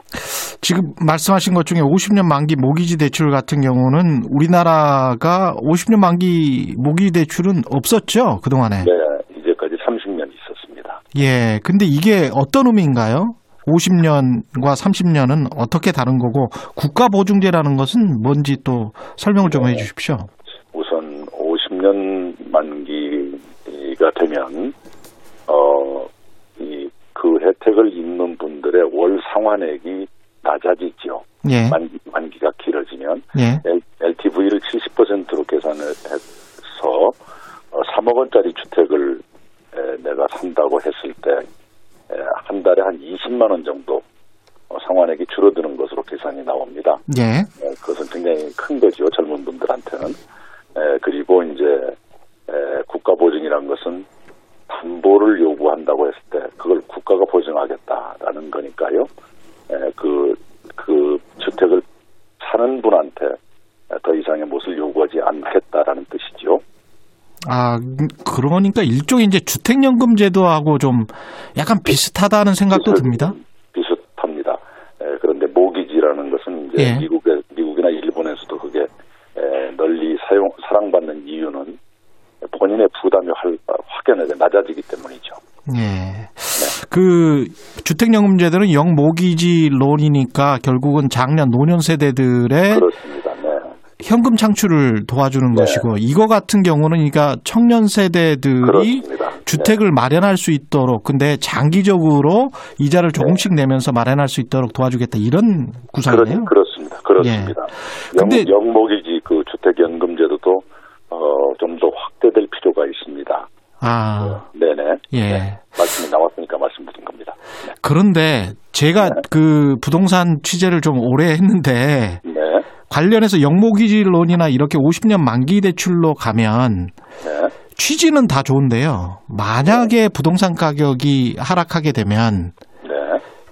지금 말씀하신 것 중에 오십 년 만기 모기지 대출 같은 경우는 우리나라가 오십 년 만기 모기지 대출은 없었죠? 그동안에. 네. 이제까지 삼십 년 있었습니다. 예. 근데 이게 어떤 의미인가요? 오십 년과 삼십 년은 어떻게 다른 거고 국가보증제라는 것은 뭔지 또 설명을 좀 네. 해 주십시오. 우선 오십 년 만기가 되면 어, 이, 그 혜택을 입는 분들의 월 상환액이 낮아지죠. 예. 만기, 만기가 길어지면 예. 엘티브이를 칠십 퍼센트로 계산해서 삼억 원짜리 주택을 내가 산다고 했을 때 한 달에 한 이십만 원 정도 상환액이 줄어드는 것으로 계산이 나옵니다. 예. 그것은 굉장히 큰 거죠. 젊은 분들한테는. 그리고 이제 국가보증이라는 것은 담보를 요구한다고 했을 때 그걸 국가가 보증하겠다라는 거니까요. 그, 그 주택을 사는 분한테 더 이상의 몫을 요구하지 않겠다라는 뜻이죠. 아, 그러니까 일종의 이제 주택연금 제도하고 좀 약간 비슷하다는 생각도 비슷, 듭니다. 비슷합니다. 에, 그런데 모기지라는 것은 이제 예. 미국에, 미국이나 일본에서도 그게 에, 널리 사용, 사랑받는 이유는 본인의 부담이 활, 확연하게 낮아지기 때문이죠. 예. 네. 그 주택연금 제도는 영모기지론이니까 결국은 장년 노년 세대들의 그렇습니다. 네. 현금 창출을 도와주는 네. 것이고 이거 같은 경우는 그러니까 청년 세대들이 그렇습니다. 주택을 네. 마련할 수 있도록 근데 장기적으로 이자를 조금씩 네. 내면서 마련할 수 있도록 도와주겠다 이런 구상이네요. 그렇습니다. 그렇습니다. 예. 근데 영모기지 그 주택연금제도도 어, 좀 더 확대될 필요가 있습니다. 아, 어, 네네. 예. 네. 말씀이 나왔으니까 말씀드린 겁니다. 네. 그런데 제가 네. 그 부동산 취재를 좀 오래 했는데. 네. 관련해서 영모기지론이나 이렇게 오십 년 만기 대출로 가면 네. 취지는 다 좋은데요. 만약에 부동산 가격이 하락하게 되면 네.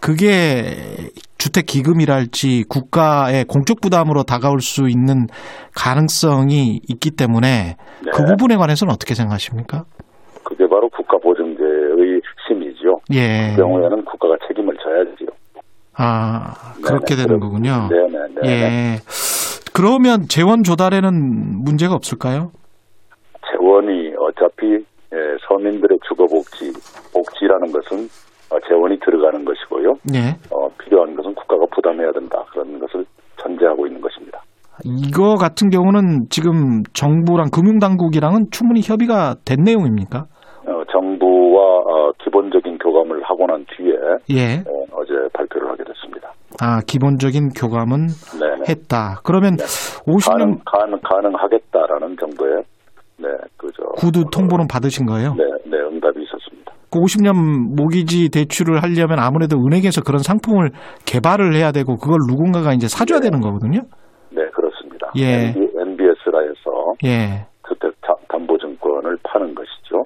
그게 주택기금이랄지 국가의 공적 부담으로 다가올 수 있는 가능성이 있기 때문에 네. 그 부분에 관해서는 어떻게 생각하십니까? 그게 바로 국가보증제의 핵심이죠. 예. 그 경우에는 국가가 책임을 져야지요. 아, 그렇게 네네, 되는 그럼, 거군요. 네네, 네네. 예. 그러면 재원 조달에는 문제가 없을까요? 재원이 어차피 서민들의 주거복지, 복지라는 것은 재원이 들어가는 것이고요. 예. 어, 필요한 것은 국가가 부담해야 된다. 그런 것을 전제하고 있는 것입니다. 이거 같은 경우는 지금 정부랑 금융당국이랑은 충분히 협의가 된 내용입니까? 어, 정부와 어, 기본적인 교감을 하고 난 뒤에 예. 어, 어제 발표를 하게 됐습니다. 아, 기본적인 교감은 네네. 했다. 그러면 네. 오십 년 가능, 가능, 가능하겠다라는 정도의 네, 그저 구두 통보는 받으신 거예요? 네, 네, 응답이 있었습니다. 그 오십 년 모기지 대출을 하려면 아무래도 은행에서 그런 상품을 개발을 해야 되고 그걸 누군가가 이제 사줘야 네. 되는 거거든요. 네, 그렇습니다. 예. 엠비에스 단가에서 예. 주택담보증권을 파는 것이죠.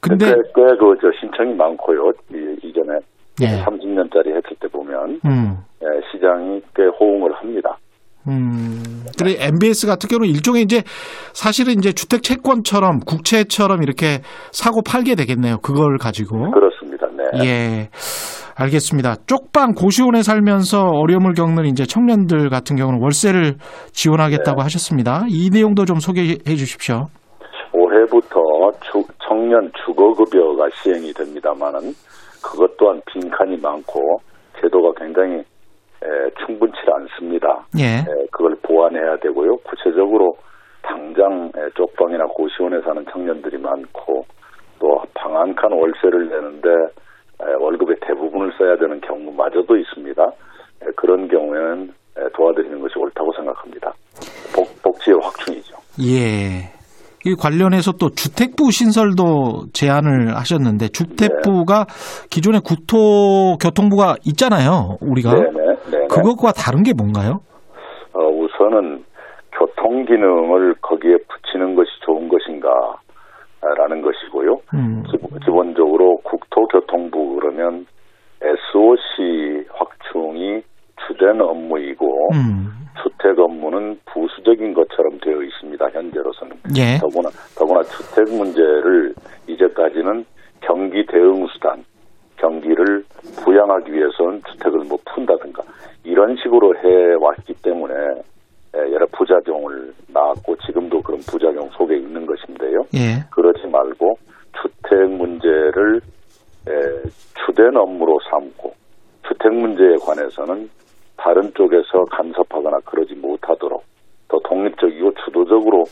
근데 꽤 그 저 신청이 많고요. 이, 이전에 예. 삼십 년짜리 했을 때 보면 음. 예, 시장이 꽤 호응을 합니다. 음. 그래 엠비에스 같은 경우는 일종의 이제 사실은 이제 주택 채권처럼 국채처럼 이렇게 사고 팔게 되겠네요. 그걸 가지고. 그렇습니다. 네. 예. 알겠습니다. 쪽방 고시원에 살면서 어려움을 겪는 이제 청년들 같은 경우는 월세를 지원하겠다고 네. 하셨습니다. 이 내용도 좀 소개해 주십시오. 올해부터 주, 청년 주거급여가 시행이 됩니다만은 그것 또한 빈칸이 많고 제도가 굉장히 에, 충분치 않습니다. 예. 에, 그걸 보완해야 되고요. 구체적으로 당장 에, 쪽방이나 고시원에 사는 청년들이 많고 또 방 한 칸 월세를 내는데 에, 월급의 대부분을 써야 되는 경우마저도 있습니다. 에, 그런 경우에는 에, 도와드리는 것이 옳다고 생각합니다. 복, 복지의 확충이죠. 예. 이 관련해서 또 주택부 신설도 제안을 하셨는데 주택부가 네. 기존의 국토교통부가 있잖아요. 우리가. 네네, 네네. 그것과 다른 게 뭔가요? 어, 우선은 교통기능을 거기에 붙이는 것이 좋은 것인가라는 것이고요. 음. 기본적으로 국토교통부 그러면 에스오씨 확충이 주된 업무이고 음. 주택 업무는 부수적인 것처럼 되어 있습니다. 현재로서는. 예. 더구나, 더구나 주택 문제를 이제까지는 경기 대응수단, 경기를 부양하기 위해서는 주택을 뭐 푼다든가 이런 식으로 해왔기 때문에 여러 부작용을 낳았고 지금도 그런 부작용 속에 있는 것인데요. 예. 그러지 말고 주택 문제를 주된 업무로 삼고 주택 문제에 관해서는 다른 쪽에서 간섭하거나 그러지 못하도록 더 독립적이고 주도적으로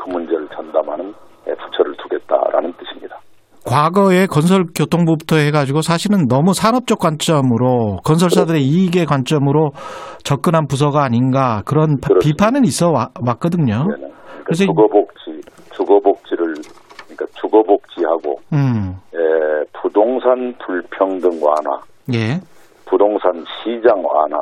그 문제를 전담하는 부처를 두겠다라는 뜻입니다. 과거에 건설교통부부터 해가지고 사실은 너무 산업적 관점으로 건설사들의 그렇습니다. 이익의 관점으로 접근한 부서가 아닌가 그런 그렇습니다. 비판은 있어 왔거든요. 네네. 그러니까 그래서 주거복지, 주거복지를 그러니까 주거복지하고 음. 예, 부동산 불평등 완화, 예. 부동산 시장 완화.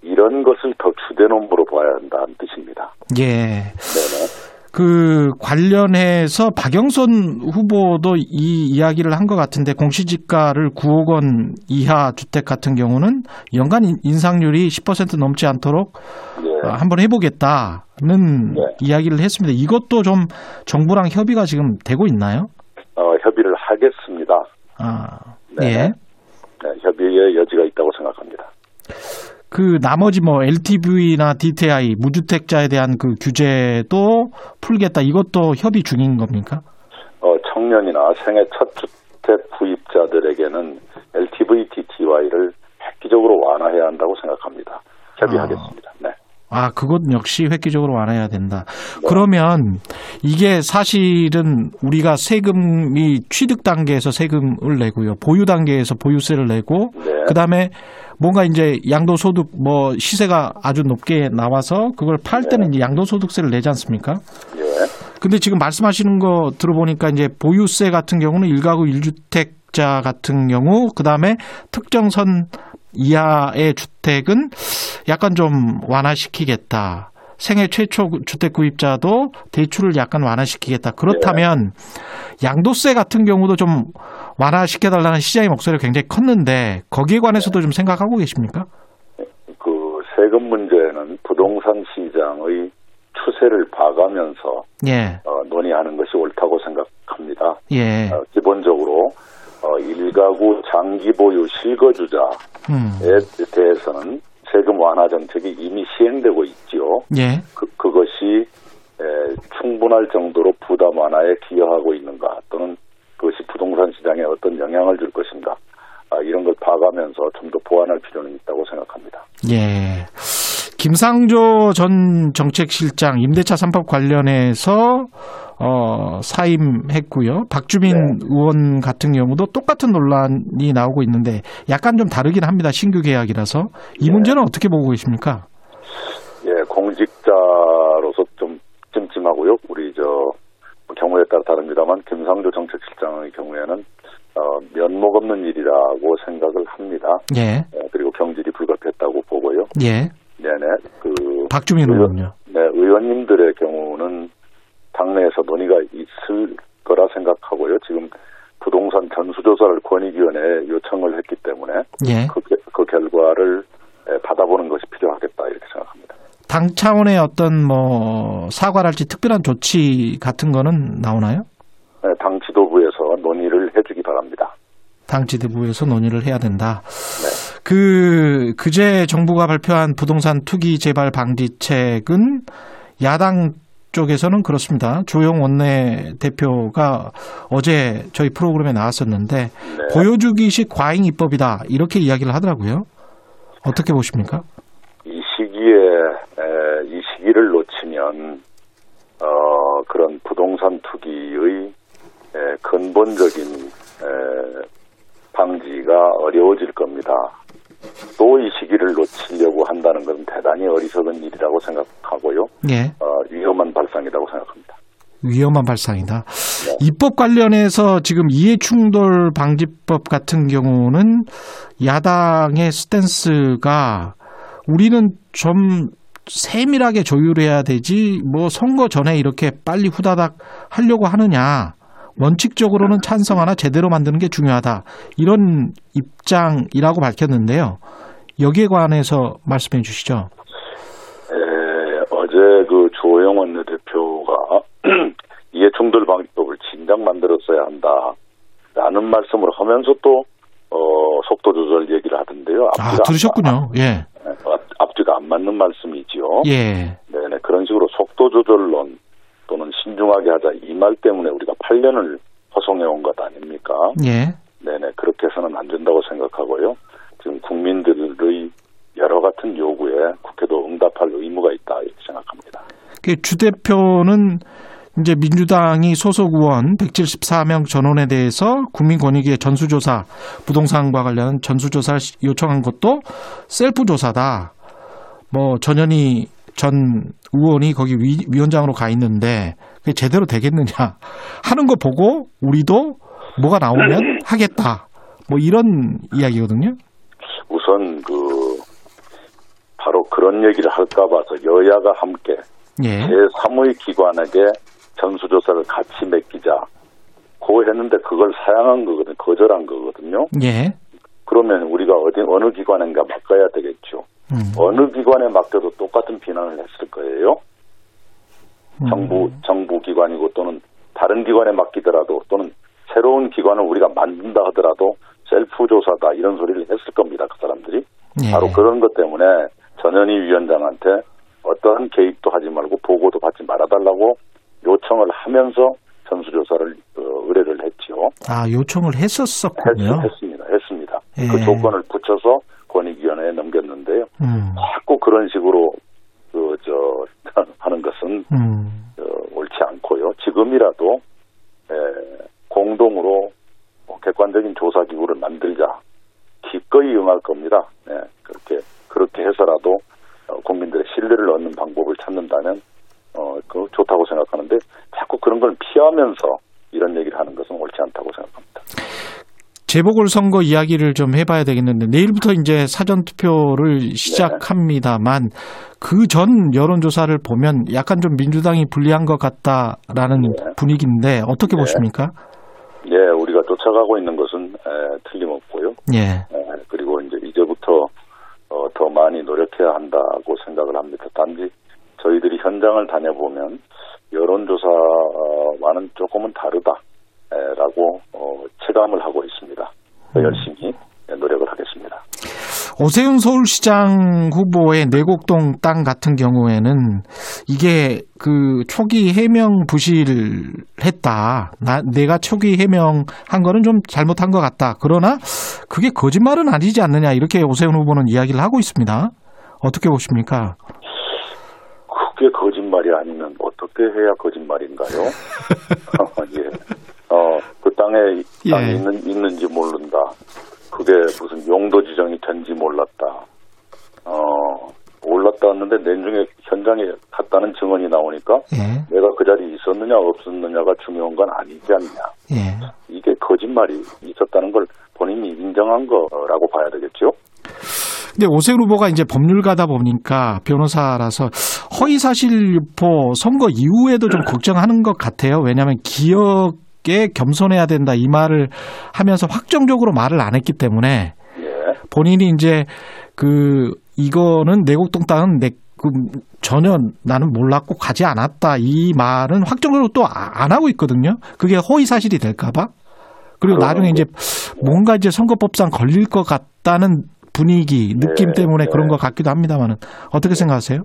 이런 것을 더 주된 업무로 봐야 한다는 뜻입니다. 예. 네네. 그 관련해서 박영선 후보도 이 이야기를 한 것 같은데 공시지가를 구억 원 이하 주택 같은 경우는 연간 인상률이 십 퍼센트 넘지 않도록 예. 한번 해보겠다는 예. 이야기를 했습니다. 이것도 좀 정부랑 협의가 지금 되고 있나요? 어, 협의를 하겠습니다. 아, 네. 예. 네, 협의의 여지가 있다고 생각합니다. 그 나머지 뭐 엘티브이나 디티아이 무주택자에 대한 그 규제도 풀겠다. 이것도 협의 중인 겁니까? 어, 청년이나 생애 첫 주택 구입자들에게는 엘티브이, 디티아이를 획기적으로 완화해야 한다고 생각합니다. 협의하겠습니다. 네. 아, 그것 역시 획기적으로 완화해야 된다. 네. 그러면 이게 사실은 우리가 세금이 취득 단계에서 세금을 내고요. 보유 단계에서 보유세를 내고 네. 그다음에 뭔가 이제 양도소득 뭐 시세가 아주 높게 나와서 그걸 팔 때는 네. 양도소득세를 내지 않습니까? 예. 근데 지금 말씀하시는 거 들어보니까 이제 보유세 같은 경우는 일가구 일주택자 같은 경우 그다음에 특정선 이하의 주택은 약간 좀 완화시키겠다. 생애 최초 주택 구입자도 대출을 약간 완화시키겠다. 그렇다면 예. 양도세 같은 경우도 좀 완화시켜달라는 시장의 목소리가 굉장히 컸는데 거기에 관해서도 좀 생각하고 계십니까? 그 세금 문제는 부동산 시장의 추세를 봐가면서 예. 어, 논의하는 것이 옳다고 생각합니다. 예. 어, 기본적으로 어, 일가구 장기 보유 실거주자에 음. 대해서는 세금 완화 정책이 이미 시행되고 있지요. 예. 그, 그것이 에, 충분할 정도로 부담 완화에 기여하고 있는가 또는 그것이 부동산 시장에 어떤 영향을 줄 것인가 아, 이런 걸 봐가면서 좀 더 보완할 필요는 있다고 생각합니다. 예. 김상조 전 정책실장 임대차 삼 법 관련해서 어, 사임했고요. 박주민 네. 의원 같은 경우도 똑같은 논란이 나오고 있는데 약간 좀 다르긴 합니다. 신규 계약이라서. 이 네. 문제는 어떻게 보고 계십니까? 예, 공직자로서 좀 찜찜하고요. 우리 저 경우에 따라 다릅니다만 김상조 정책실장의 경우에는 어, 면목 없는 일이라고 생각을 합니다. 예. 예, 그리고 경질이 불가피했다고 보고요. 예. 네네. 그 박주민 의원요. 네, 의원님들의 경우는 부분은 당내에서 논의가 있을 거라 생각하고요. 지금 부동산 전수조사를 권익위원회에 요청을 했기 때문에 예. 그, 그 결과를 받아보는 것이 필요하겠다 이렇게 생각합니다. 당 차원의 어떤 뭐 사과랄지 특별한 조치 같은 거는 나오나요? 네, 당 지도부에서 논의를 해주기 바랍니다. 당 지도부에서 논의를 해야 된다. 네. 그 그제 정부가 발표한 부동산 투기 재발 방지책은 야당 쪽에서는 그렇습니다. 조영 원내대표가 어제 저희 프로그램에 나왔었는데 네. 보여주기식 과잉 입법이다 이렇게 이야기를 하더라고요. 어떻게 보십니까? 이 시기에 이 시기를 놓치면 어, 그런 부동산 투기의 근본적인 방지가 어려워질 겁니다. 또 이 시기를 놓치려고 한다는 건 대단히 어리석은 일이라고 생각하고요. 예. 어, 위험한 발상이라고 생각합니다. 위험한 발상이다. 네. 입법 관련해서 지금 이해충돌 방지법 같은 경우는 야당의 스탠스가 우리는 좀 세밀하게 조율해야 되지 뭐 선거 전에 이렇게 빨리 후다닥 하려고 하느냐. 원칙적으로는 찬성 하나 제대로 만드는 게 중요하다. 이런 입장이라고 밝혔는데요. 여기에 관해서 말씀해 주시죠. 에, 어제 그 조영원 대표가 이해충돌 방지법을 진작 만들었어야 한다라는 말씀을 하면서 또 어, 속도 조절 얘기를 하던데요. 앞뒤가 아, 들으셨군요. 안, 예. 앞뒤가 안 맞는 말씀이지요. 예. 네네, 그런 식으로 속도 조절론. 또는 신중하게 하자 이 말 때문에 우리가 팔 년을 허송해온 것 아닙니까? 예. 네네, 그렇게 해서는 안 된다고 생각하고요. 지금 국민들의 여러 같은 요구에 국회도 응답할 의무가 있다 이렇게 생각합니다. 주 대표는 이제 민주당이 소속 의원 백칠십사 명 전원에 대해서 국민권익위의 전수조사, 부동산과 관련 전수조사를 요청한 것도 셀프 조사다. 뭐 전현희 전 의원이 거기 위, 위원장으로 가 있는데 그게 제대로 되겠느냐 하는 거 보고 우리도 뭐가 나오면 하겠다 뭐 이런 이야기거든요. 우선 그 바로 그런 얘기를 할까 봐서 여야가 함께 예. 제삼의 기관에게 전수조사를 같이 맡기자 고 했는데 그걸 사양한 거거든요. 거절한 거거든요. 예. 그러면 우리가 어디 어느 기관인가 맡겨야 되겠죠. 음. 어느 기관에 맡겨도 똑같은 비난을 했을 거예요. 음. 정부, 정부 기관이고 또는 다른 기관에 맡기더라도 또는 새로운 기관을 우리가 만든다 하더라도 셀프 조사다 이런 소리를 했을 겁니다. 그 사람들이. 예. 바로 그런 것 때문에 전현희 위원장한테 어떠한 개입도 하지 말고 보고도 받지 말아달라고 요청을 하면서 전수조사를 어, 의뢰를 했죠. 아, 요청을 했었었군요. 했, 했습니다. 했습니다. 예. 그 조건을 붙여서 권익위원회에 넘겼는데요. 음. 자꾸 그런 식으로 그 저 하는 것은 음. 어, 옳지 않고요. 지금이라도 에, 공동으로 객관적인 조사 기구를 만들자 기꺼이 응할 겁니다. 네, 그렇게 그렇게 해서라도 국민들의 신뢰를 얻는 방법을 찾는다면 어, 그 좋다고 생각하는데 자꾸 그런 걸 피하면서 이런 얘기를 하는 것은 옳지 않다고 생각합니다. 재보궐선거 이야기를 좀 해봐야 되겠는데 내일부터 이제 사전투표를 시작합니다만 그 전 여론조사를 보면 약간 좀 민주당이 불리한 것 같다라는 네. 분위기인데 어떻게 네. 보십니까? 예, 네, 우리가 쫓아가고 있는 것은 에, 틀림없고요. 예. 에, 그리고 이제 이제부터 어, 더 많이 노력해야 한다고 생각을 합니다. 단지 저희들이 현장을 다녀보면 여론조사와는 조금은 다르다. 라고 체감을 하고 있습니다. 열심히 노력을 하겠습니다. 오세훈 서울시장 후보의 내곡동 땅 같은 경우에는 이게 그 초기 해명 부실했다. 나, 내가 초기 해명한 거는 좀 잘못한 것 같다. 그러나 그게 거짓말은 아니지 않느냐 이렇게 오세훈 후보는 이야기를 하고 있습니다. 어떻게 보십니까? 그게 거짓말이 아니면 어떻게 해야 거짓말인가요? 예. 어, 그 땅에 땅이 예. 있는, 있는지 모른다. 그게 무슨 용도 지정이 된지 몰랐다. 어, 몰랐다 했는데 나중에 현장에 갔다는 증언이 나오니까 예. 내가 그 자리에 있었느냐 없었느냐가 중요한 건 아니지 않냐. 예. 이게 거짓말이 있었다는 걸 본인이 인정한 거라고 봐야 되겠죠. 근데 오세훈 후보가 이제 법률가다 보니까 변호사라서 허위사실 유포 선거 이후에도 좀 걱정하는 것 같아요. 왜냐하면 기억에 겸손해야 된다 이 말을 하면서 확정적으로 말을 안 했기 때문에 본인이 이제 그 이거는 내곡동 땅은 내 그 전혀 나는 몰랐고 가지 않았다 이 말은 확정적으로 또 안 하고 있거든요. 그게 허위 사실이 될까봐. 그리고 나중에 이제 뭔가 이제 선거법상 걸릴 것 같다는 분위기 느낌 네, 때문에 네. 그런 것 같기도 합니다만은 어떻게 생각하세요?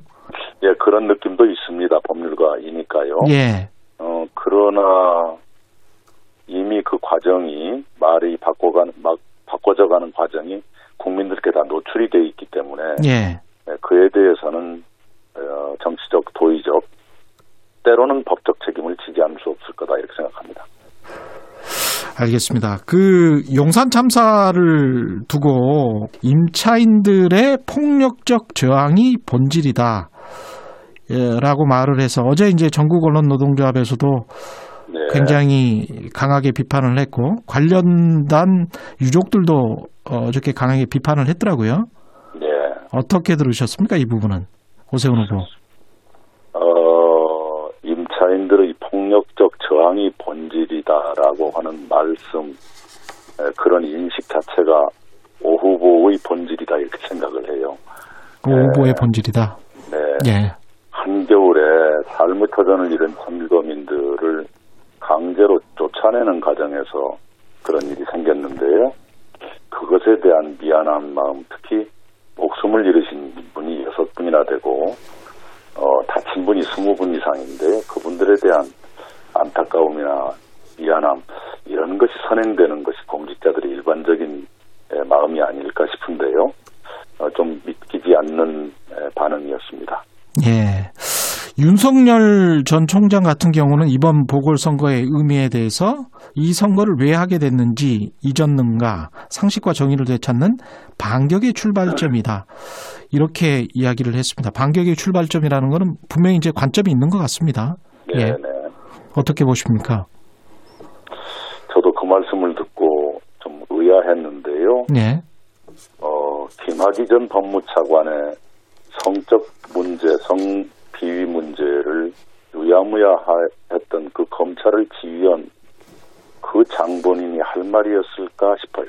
예, 네, 그런 느낌도 있습니다. 법률가이니까요. 예. 어 그러나 이미 그 과정이 말이 바꿔가는 막 바꿔져가는 과정이 국민들께 다 노출이 돼 있기 때문에. 예. 그에 대해서는 정치적, 도의적, 때로는 법적 책임을 지지 않을 수 없을 거다 이렇게 생각합니다. 알겠습니다. 그 용산 참사를 두고 임차인들의 폭력적 저항이 본질이다 라고 말을 해서 어제 이제 전국 언론 노동조합에서도 네. 굉장히 강하게 비판을 했고 관련된 유족들도 어저께 강하게 비판을 했더라고요. 어떻게 들으셨습니까? 이 부분은 오세훈 후보. 어, 임차인들의 폭력적 저항이 본질이다라고 하는 말씀 그런 인식 자체가 오 후보의 본질이다 이렇게 생각을 해요. 오 네. 후보의 본질이다. 네. 예. 한겨울에 삶의 터전을 잃은 선거민들을 강제로 쫓아내는 과정에서 그런 일이 생겼는데요. 그것에 대한 미안한 마음, 특히 목숨을 잃으신 분이 여섯 분이나 되고 어, 다친 분이 스무 분 이상인데 그분들에 대한 안타까움이나 미안함 이런 것이 선행되는 것이 공직자들의 일반적인 에, 마음이 아닐까 싶은데요. 어, 좀 믿기지 않는 에, 반응이었습니다. 예. 윤석열 전 총장 같은 경우는 이번 보궐선거의 의미에 대해서 이 선거를 왜 하게 됐는지 잊었는가 상식과 정의를 되찾는 반격의 출발점이다 이렇게 이야기를 했습니다. 반격의 출발점이라는 것은 분명히 이제 관점이 있는 것 같습니다. 네, 예. 네. 어떻게 보십니까? 저도 그 말씀을 듣고 좀 의아했는데요. 네. 어, 김학의 전 법무차관의 성적 문제, 성 지휘 문제를 유야무야 했던 그 검찰을 지휘한 그 장본인이 할 말이었을까 싶어요.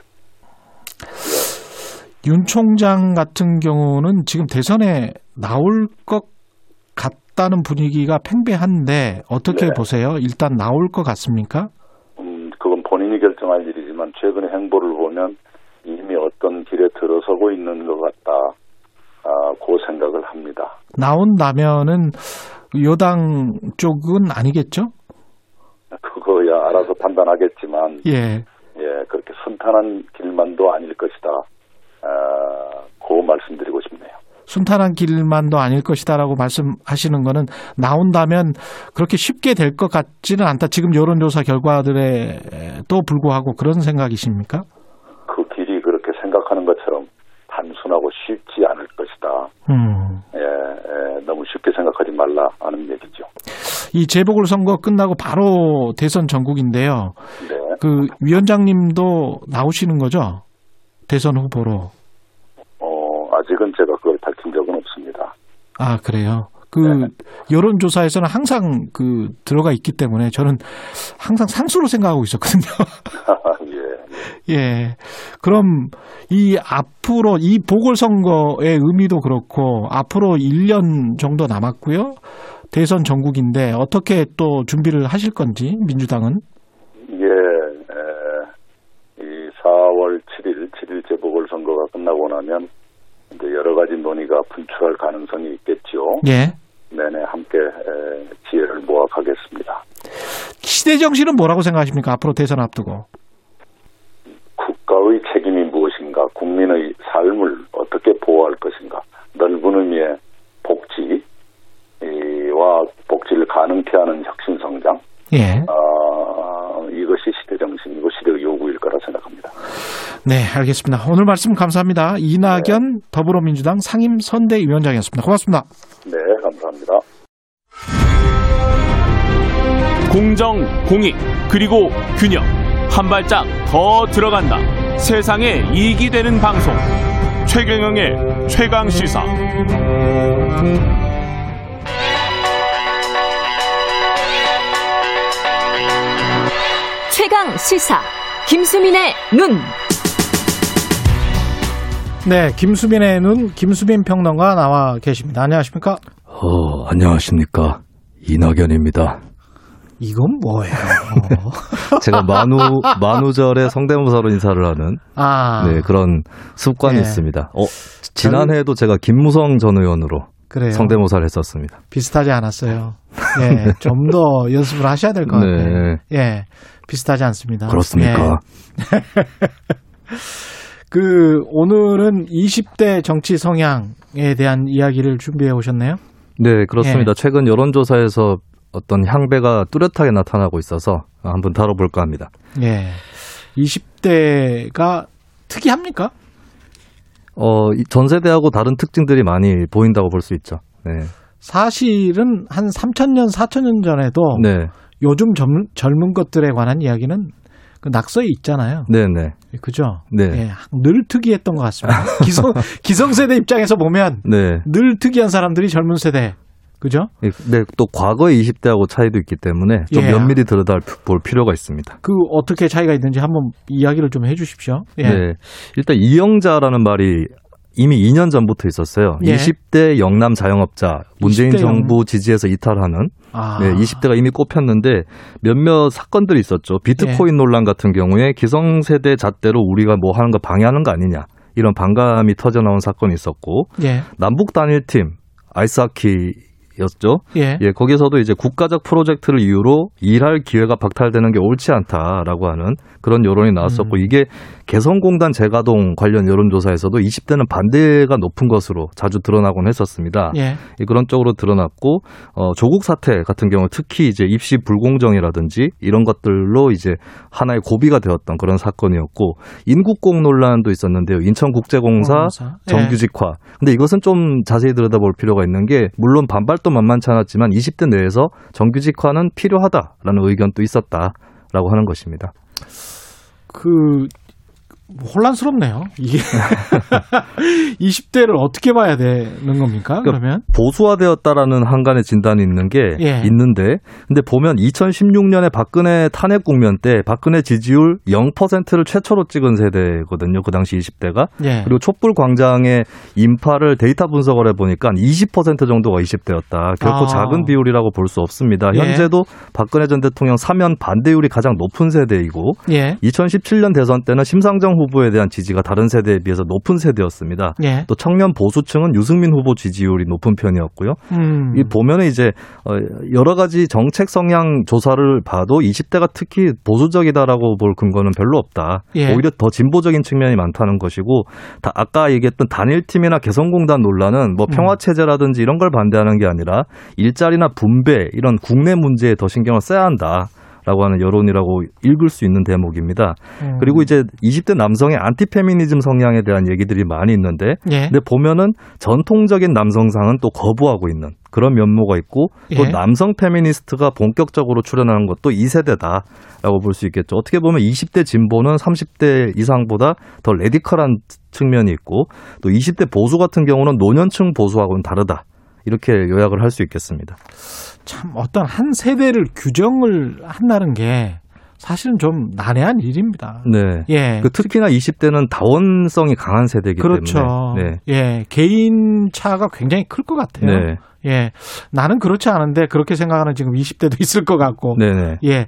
예. 윤 총장 같은 경우는 지금 대선에 나올 것 같다는 분위기가 팽배한데 어떻게 네. 보세요? 일단 나올 것 같습니까? 음, 그건 본인이 결정할 일이지만 최근의 행보를 보면 이미 어떤 길에 들어서고 있는 것 같다. 아, 그 생각을 합니다. 나온다면은 여당 쪽은 아니겠죠? 그거야 알아서 판단하겠지만, 예, 예 그렇게 순탄한 길만도 아닐 것이다. 아, 그 말씀드리고 싶네요. 순탄한 길만도 아닐 것이다라고 말씀하시는 거는 나온다면 그렇게 쉽게 될 것 같지는 않다. 지금 여론조사 결과들에도 불구하고 그런 생각이십니까? 그 길이 그렇게 생각하는 것처럼. 단순하고 쉽지 않을 것이다. 음. 예, 예, 너무 쉽게 생각하지 말라 하는 얘기죠. 이 재보궐선거 끝나고 바로 대선 전국인데요. 네. 그 위원장님도 나오시는 거죠? 대선 후보로. 어, 아직은 제가 그걸 밝힌 적은 없습니다. 아, 그래요? 그 네. 여론조사에서는 항상 그 들어가 있기 때문에 저는 항상 상수로 생각하고 있었거든요. 예. 그럼 이 앞으로 이 보궐선거의 의미도 그렇고 앞으로 일 년 정도 남았고요. 대선 전국인데 어떻게 또 준비를 하실 건지 민주당은? 예. 이 사월 칠일 칠 일째 보궐선거가 끝나고 나면 이제 여러 가지 논의가 분출할 가능성이 있겠죠. 예. 네네 함께 지혜를 모아 가겠습니다. 시대 정신은 뭐라고 생각하십니까? 앞으로 대선 앞두고. 국가의 책임이 무엇인가, 국민의 삶을 어떻게 보호할 것인가, 넓은 의미의 복지와 복지를 가능케 하는 혁신 성장, 예. 어, 이것이 시대 정신이고 시대의 요구일 거라 생각합니다. 네, 알겠습니다. 오늘 말씀 감사합니다. 이낙연 네. 더불어민주당 상임선대위원장이었습니다. 고맙습니다. 네, 감사합니다. 공정, 공익, 그리고 균형. 한 발짝 더 들어간다. 세상에 이익이 되는 방송 최경영의 최강시사. 최강시사 김수민의 눈. 네, 김수민의 눈, 김수민 평론가 나와 계십니다. 안녕하십니까? 어, 안녕하십니까? 이낙연입니다. 이건 뭐예요? 제가 만우, 만우절에 성대모사로 인사를 하는 아, 네, 그런 습관이 네. 있습니다. 어, 지난해에도 제가 김무성 전 의원으로 그래요. 성대모사를 했었습니다. 비슷하지 않았어요. 네, 좀 더 연습을 하셔야 될 것 같아요. 네. 네, 비슷하지 않습니다. 그렇습니까? 네. 그 오늘은 이십 대 정치 성향에 대한 이야기를 준비해 오셨네요. 네, 그렇습니다. 네. 최근 여론조사에서 어떤 향배가 뚜렷하게 나타나고 있어서 한번 다뤄볼까 합니다. 예, 이십 대가 특이합니까? 어, 전세대하고 다른 특징들이 많이 보인다고 볼 수 있죠. 네. 사실은 한 삼천 년, 사천 년 전에도 네. 요즘 젊, 젊은 것들에 관한 이야기는 그 낙서에 있잖아요. 네네. 그죠? 네. 예, 늘 특이했던 것 같습니다. 기성, 기성세대 입장에서 보면 네. 늘 특이한 사람들이 젊은 세대. 그죠? 네, 또 과거의 이십 대하고 차이도 있기 때문에 좀 예. 면밀히 들여다볼 필요가 있습니다. 그 어떻게 차이가 있는지 한번 이야기를 좀 해 주십시오. 예. 네, 일단 이영자라는 말이 이미 이 년 전부터 있었어요. 예. 이십 대 영남 자영업자, 문재인 정부 영... 지지에서 이탈하는 아. 네, 이십 대가 이미 꼽혔는데 몇몇 사건들이 있었죠. 비트코인 예. 논란 같은 경우에 기성세대 잣대로 우리가 뭐 하는 거 방해하는 거 아니냐 이런 반감이 터져나온 사건이 있었고 예. 남북 단일팀, 아이스하키 였죠. 예. 예, 거기서도 이제 국가적 프로젝트를 이유로 일할 기회가 박탈되는 게 옳지 않다라고 하는 그런 여론이 나왔었고 음. 이게 개성공단 재가동 관련 여론조사에서도 이십 대는 반대가 높은 것으로 자주 드러나곤 했었습니다. 예. 예, 그런 쪽으로 드러났고 어, 조국 사태 같은 경우 특히 이제 입시 불공정이라든지 이런 것들로 이제 하나의 고비가 되었던 그런 사건이었고 인국공 논란도 있었는데요. 인천국제공사 예. 정규직화. 근데 이것은 좀 자세히 들여다볼 필요가 있는 게 물론 반발 또 만만치 않았지만 이십 대 내에서 정규직화는 필요하다라는 의견도 있었다라고 하는 것입니다. 그 혼란스럽네요. 이게 이십 대를 어떻게 봐야 되는 겁니까? 그러니까 그러면 보수화되었다라는 한간의 진단이 있는 게 예. 있는데, 근데 보면 이천십육 년에 박근혜 탄핵 국면 때 박근혜 지지율 영 퍼센트를 최초로 찍은 세대거든요. 그 당시 이십 대가 예. 그리고 촛불광장의 인파를 데이터 분석을 해 보니까 이십 퍼센트 정도가 이십 대였다. 결코 아. 작은 비율이라고 볼 수 없습니다. 예. 현재도 박근혜 전 대통령 사면 반대율이 가장 높은 세대이고, 예. 이천십칠 년 대선 때는 심상정 후보에 대한 지지가 다른 세대에 비해서 높은 세대였습니다. 예. 또 청년 보수층은 유승민 후보 지지율이 높은 편이었고요. 음. 이 보면은 이제 여러 가지 정책 성향 조사를 봐도 이십 대가 특히 보수적이다라고 볼 근거는 별로 없다. 예. 오히려 더 진보적인 측면이 많다는 것이고, 다 아까 얘기했던 단일팀이나 개성공단 논란은 뭐 평화체제라든지 이런 걸 반대하는 게 아니라 일자리나 분배 이런 국내 문제에 더 신경을 써야 한다. 라고 하는 여론이라고 읽을 수 있는 대목입니다. 음. 그리고 이제 이십 대 남성의 안티페미니즘 성향에 대한 얘기들이 많이 있는데 예. 근데 보면은 전통적인 남성상은 또 거부하고 있는 그런 면모가 있고 또 예. 남성 페미니스트가 본격적으로 출연하는 것도 이 세대다라고 볼 수 있겠죠. 어떻게 보면 이십 대 진보는 삼십 대 이상보다 더 레디컬한 측면이 있고 또 이십 대 보수 같은 경우는 노년층 보수하고는 다르다. 이렇게 요약을 할 수 있겠습니다. 참 어떤 한 세대를 규정을 한다는 게 사실은 좀 난해한 일입니다. 네. 예. 그 특히나 이십 대는 다원성이 강한 세대이기 그렇죠. 때문에. 그렇죠. 네. 예. 개인 차가 굉장히 클 것 같아요. 네. 예. 나는 그렇지 않은데 그렇게 생각하는 지금 이십 대도 있을 것 같고. 네네. 예.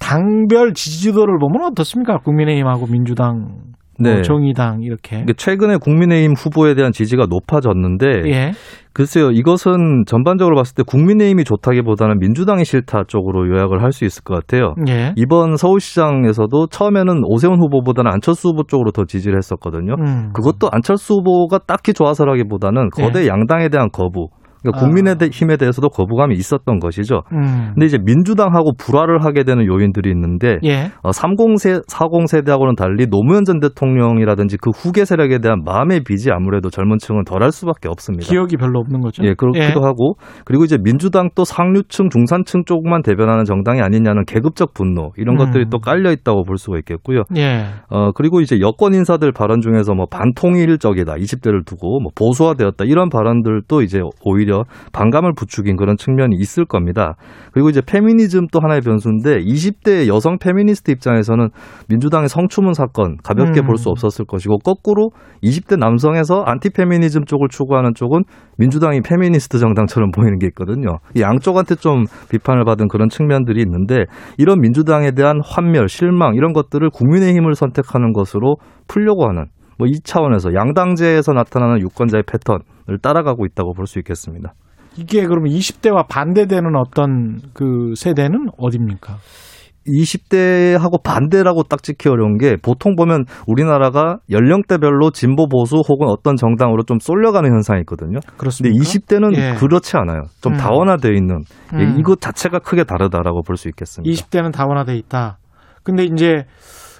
당별 지지도를 보면 어떻습니까? 국민의힘하고 민주당. 네. 정의당 이렇게. 최근에 국민의힘 후보에 대한 지지가 높아졌는데 예. 글쎄요. 이것은 전반적으로 봤을 때 국민의힘이 좋다기보다는 민주당이 싫다 쪽으로 요약을 할 수 있을 것 같아요. 예. 이번 서울시장에서도 처음에는 오세훈 후보보다는 안철수 후보 쪽으로 더 지지를 했었거든요. 음. 그것도 안철수 후보가 딱히 좋아서라기보다는 거대 예. 양당에 대한 거부. 그러니까 국민의힘에 대해서도 거부감이 있었던 것이죠. 그런데 음. 이제 민주당하고 불화를 하게 되는 요인들이 있는데 예. 어, 삼십, 사십 세대하고는 달리 노무현 전 대통령이라든지 그 후계 세력에 대한 마음의 빚이 아무래도 젊은 층은 덜할 수밖에 없습니다. 기억이 별로 없는 거죠. 예, 그렇기도 예. 하고 그리고 이제 민주당 또 상류층, 중산층 쪽만 대변하는 정당이 아니냐는 계급적 분노 이런 것들이 음. 또 깔려 있다고 볼 수가 있겠고요. 예. 어, 그리고 이제 여권 인사들 발언 중에서 뭐 반통일적이다, 이십 대를 두고 뭐 보수화되었다 이런 발언들도 이제 오히려 반감을 부추긴 그런 측면이 있을 겁니다. 그리고 이제 페미니즘 또 하나의 변수인데 이십 대 여성 페미니스트 입장에서는 민주당의 성추문 사건 가볍게 음. 볼 수 없었을 것이고 거꾸로 이십 대 남성에서 안티페미니즘 쪽을 추구하는 쪽은 민주당이 페미니스트 정당처럼 보이는 게 있거든요. 이 양쪽한테 좀 비판을 받은 그런 측면들이 있는데 이런 민주당에 대한 환멸, 실망 이런 것들을 국민의힘을 선택하는 것으로 풀려고 하는 뭐 이 차원에서 양당제에서 나타나는 유권자의 패턴을 따라가고 있다고 볼 수 있겠습니다. 이게 그러면 이십 대와 반대되는 어떤 그 세대는 어디입니까? 이십 대하고 반대라고 딱 찍기 어려운 게 보통 보면 우리나라가 연령대별로 진보 보수 혹은 어떤 정당으로 좀 쏠려가는 현상이 있거든요. 그런데 이십 대는 예. 그렇지 않아요. 좀 음. 다원화되어 있는 음. 이것 자체가 크게 다르다라고 볼 수 있겠습니다. 이십 대는 다원화되어 있다. 근데 이제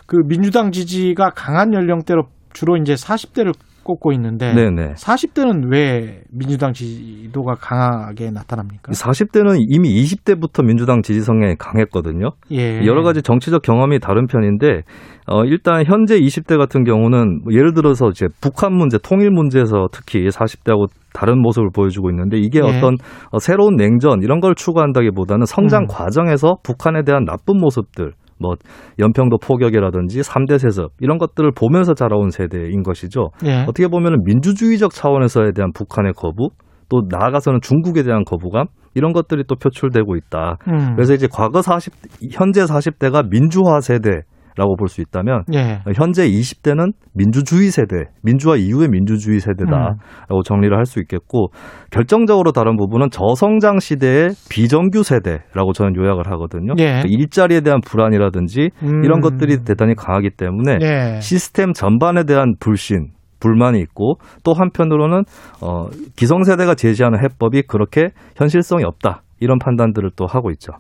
그 민주당 지지가 강한 연령대로 주로 이제 사십 대를 꼽고 있는데 네네. 사십 대는 왜 민주당 지지도가 강하게 나타납니까? 사십 대는 이미 이십 대부터 민주당 지지 성향이 강했거든요. 예. 여러 가지 정치적 경험이 다른 편인데 어, 일단 현재 이십 대 같은 경우는 예를 들어서 이제 북한 문제, 통일 문제에서 특히 사십 대하고 다른 모습을 보여주고 있는데 이게 예. 어떤 새로운 냉전 이런 걸 추구한다기보다는 성장 음. 과정에서 북한에 대한 나쁜 모습들 뭐 연평도 포격이라든지 삼 대 세습 이런 것들을 보면서 자라온 세대인 것이죠. 예. 어떻게 보면 민주주의적 차원에서에 대한 북한의 거부 또 나아가서는 중국에 대한 거부감 이런 것들이 또 표출되고 있다. 음. 그래서 이제 과거 사십, 현재 사십 대가 민주화 세대라고 볼 수 있다면 예. 현재 이십 대는 민주주의 세대, 민주화 이후의 민주주의 세대다라고 음. 정리를 할 수 있겠고 결정적으로 다른 부분은 저성장 시대의 비정규 세대라고 저는 요약을 하거든요. 예. 그러니까 일자리에 대한 불안이라든지 음. 이런 것들이 대단히 강하기 때문에 예. 시스템 전반에 대한 불신, 불만이 있고 또 한편으로는 어, 기성세대가 제시하는 해법이 그렇게 현실성이 없다. 이런 판단들을 또 하고 있죠.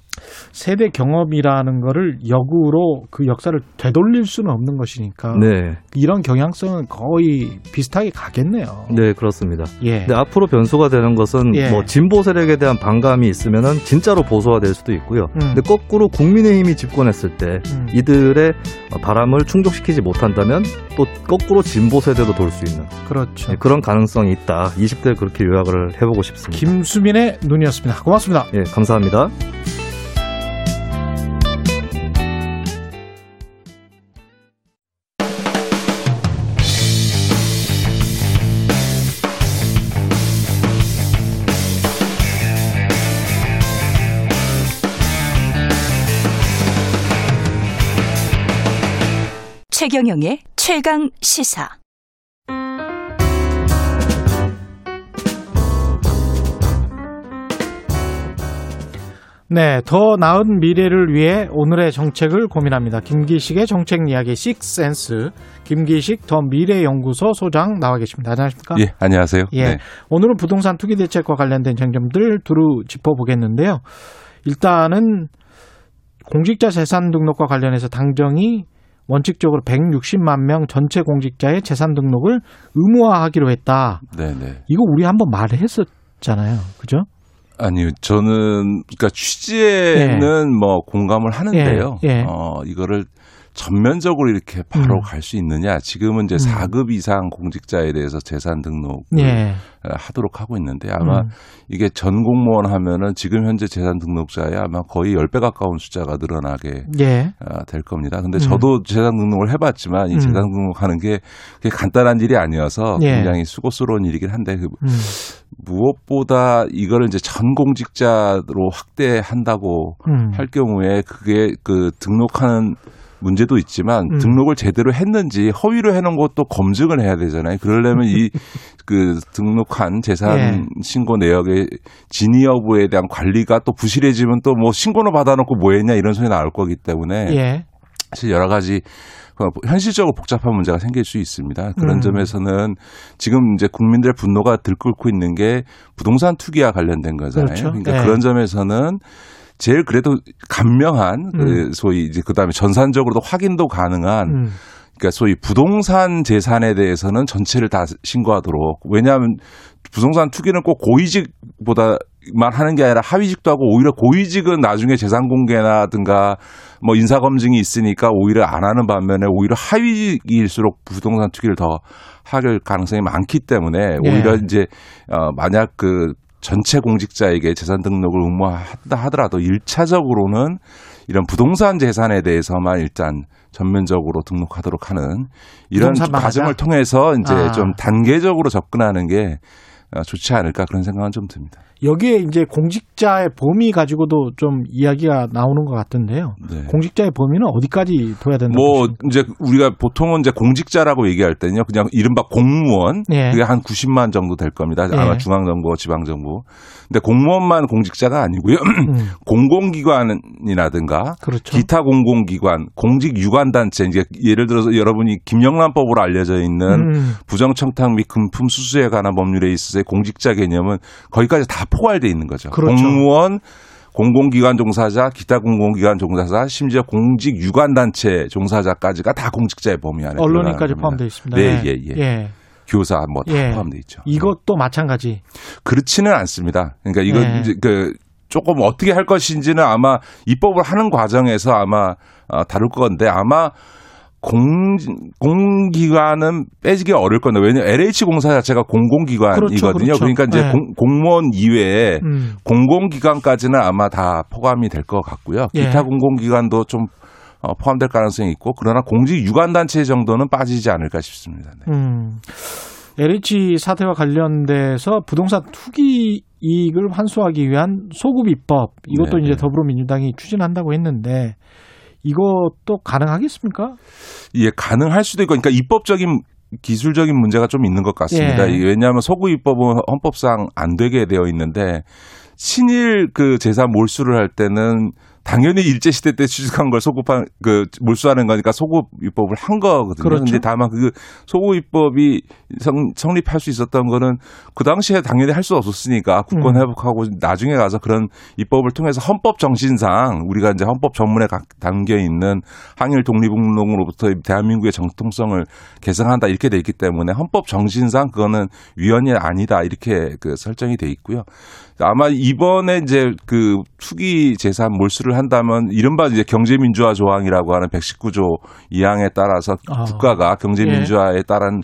세대 경험이라는 거를 역으로 그 역사를 되돌릴 수는 없는 것이니까 네. 이런 경향성은 거의 비슷하게 가겠네요. 네, 그렇습니다. 예. 근데 앞으로 변수가 되는 것은 예. 뭐 진보 세력에 대한 반감이 있으면은 진짜로 보수화될 수도 있고요. 음. 근데 거꾸로 국민의힘이 집권했을 때 음. 이들의 바람을 충족시키지 못한다면 또 거꾸로 진보 세대로 돌 수 있는 그렇죠. 네, 그런 가능성이 있다. 이십 대 그렇게 요약을 해보고 싶습니다. 김수민의 눈이었습니다. 고맙습니다. 예, 감사합니다. 최경영의 최강 시사. 네, 더 나은 미래를 위해 오늘의 정책을 고민합니다. 김기식의 정책 이야기 식센스. 김기식 더 미래 연구소 소장 나와 계십니다. 안녕하십니까? 예, 안녕하세요. 예. 네. 오늘은 부동산 투기 대책과 관련된 쟁점들 두루 짚어보겠는데요. 일단은 공직자 재산 등록과 관련해서 당정이 원칙적으로 백육십만 명 전체 공직자의 재산 등록을 의무화하기로 했다. 네, 네. 이거 우리 한번 말했었잖아요. 그죠? 아니요, 저는 그러니까 취지에는 예. 뭐 공감을 하는데요. 예. 예. 어, 이거를 전면적으로 이렇게 바로 음. 갈 수 있느냐. 지금은 이제 음. 사 급 이상 공직자에 대해서 재산 등록을 예. 하도록 하고 있는데 아마 음. 이게 전 공무원 하면은 지금 현재 재산 등록자에 아마 거의 열 배 가까운 숫자가 늘어나게 예. 어, 될 겁니다. 근데 저도 음. 재산 등록을 해봤지만 이 재산 등록하는 게 그게 간단한 일이 아니어서 예. 굉장히 수고스러운 일이긴 한데 그, 음. 무엇보다 이거를 이제 전 공직자로 확대한다고 음. 할 경우에 그게 그 등록하는 문제도 있지만 음. 등록을 제대로 했는지 허위로 해놓은 것도 검증을 해야 되잖아요. 그러려면 이 그 등록한 재산 예. 신고 내역의 진위 여부에 대한 관리가 또 부실해지면 또 뭐 신고는 받아놓고 뭐했냐 이런 소리 나올 거기 때문에 예. 사실 여러 가지 현실적으로 복잡한 문제가 생길 수 있습니다. 그런 음. 점에서는 지금 이제 국민들의 분노가 들끓고 있는 게 부동산 투기와 관련된 거잖아요. 그렇죠. 그러니까 네. 그런 점에서는 제일 그래도 간명한 음. 소위 이제 그다음에 전산적으로도 확인도 가능한 음. 그러니까 소위 부동산 재산에 대해서는 전체를 다 신고하도록. 왜냐하면 부동산 투기는 꼭 고위직보다만 하는 게 아니라 하위직도 하고 오히려 고위직은 나중에 재산 공개라든가 뭐 인사 검증이 있으니까 오히려 안 하는 반면에 오히려 하위직일수록 부동산 투기를 더 할 가능성이 많기 때문에 오히려 네. 이제 어 만약 그 전체 공직자에게 재산 등록을 의무화한다 하더라도 일 차적으로는 이런 부동산 재산에 대해서만 일단 전면적으로 등록하도록 하는 이런 과정을 하자? 통해서 이제 아. 좀 단계적으로 접근하는 게 좋지 않을까 그런 생각은 좀 듭니다. 여기에 이제 공직자의 범위 가지고도 좀 이야기가 나오는 것 같은데요. 네. 공직자의 범위는 어디까지 둬야 된다고 뭐 보십니까? 이제 우리가 보통은 이제 공직자라고 얘기할 때는요, 그냥 이른바 공무원 네. 그게 한 구십만 정도 될 겁니다. 네. 아마 중앙정부, 지방정부. 근데 공무원만 공직자가 아니고요. 음. 공공기관이라든가 그렇죠. 기타 공공기관, 공직유관단체. 이제 예를 들어서 여러분이 김영란법으로 알려져 있는 음. 부정청탁 및 금품 수수에 관한 법률에 있어서의 공직자 개념은 거기까지 다 포괄되어 있는 거죠. 그렇죠. 공무원, 공공기관 종사자, 기타 공공기관 종사자, 심지어 공직 유관단체 종사자까지가 다 공직자의 범위 안에 언론인까지 포함되어 있습니다. 네, 예, 예. 예. 교사 뭐 다 예. 포함되어 있죠. 이것도 마찬가지. 그렇지는 않습니다. 그러니까 이거 예. 이제 그 조금 어떻게 할 것인지는 아마 입법을 하는 과정에서 아마 다룰 건데 아마 공, 공기관은 빼지기 어려울 건데, 왜냐면 엘에이치 공사 자체가 공공기관이거든요. 그렇죠, 그렇죠. 그러니까 이제 네. 공, 공무원 이외에 음. 공공기관까지는 아마 다 포함이 될 것 같고요. 기타 예. 공공기관도 좀 포함될 가능성이 있고, 그러나 공직 유관단체 정도는 빠지지 않을까 싶습니다. 네. 음. 엘에이치 사태와 관련돼서 부동산 투기 이익을 환수하기 위한 소급 입법, 이것도 네. 이제 더불어민주당이 추진한다고 했는데, 이것도 가능하겠습니까? 예, 가능할 수도 있고, 그러니까 입법적인 기술적인 문제가 좀 있는 것 같습니다. 예. 왜냐하면 소급 입법은 헌법상 안 되게 되어 있는데 친일 그 재산 몰수를 할 때는 당연히 일제 시대 때 취득한 걸 소급한 그 몰수하는 거니까 소급 입법을 한 거거든요. 그런데 그렇죠. 다만 그 소급 입법이 성립할 수 있었던 거는 그 당시에 당연히 할 수 없었으니까 국권 회복하고 음. 나중에 가서 그런 입법을 통해서 헌법 정신상 우리가 이제 헌법 전문에 담겨 있는 항일 독립운동으로부터 대한민국의 정통성을 계승한다 이렇게 돼 있기 때문에 헌법 정신상 그거는 위헌이 아니다 이렇게 그 설정이 돼 있고요. 아마 이번에 이제 그 투기 재산 몰수를 한다면 이른바 이제 경제민주화 조항이라고 하는 백십구 조 이 항에 따라서 아. 국가가 경제민주화에 따른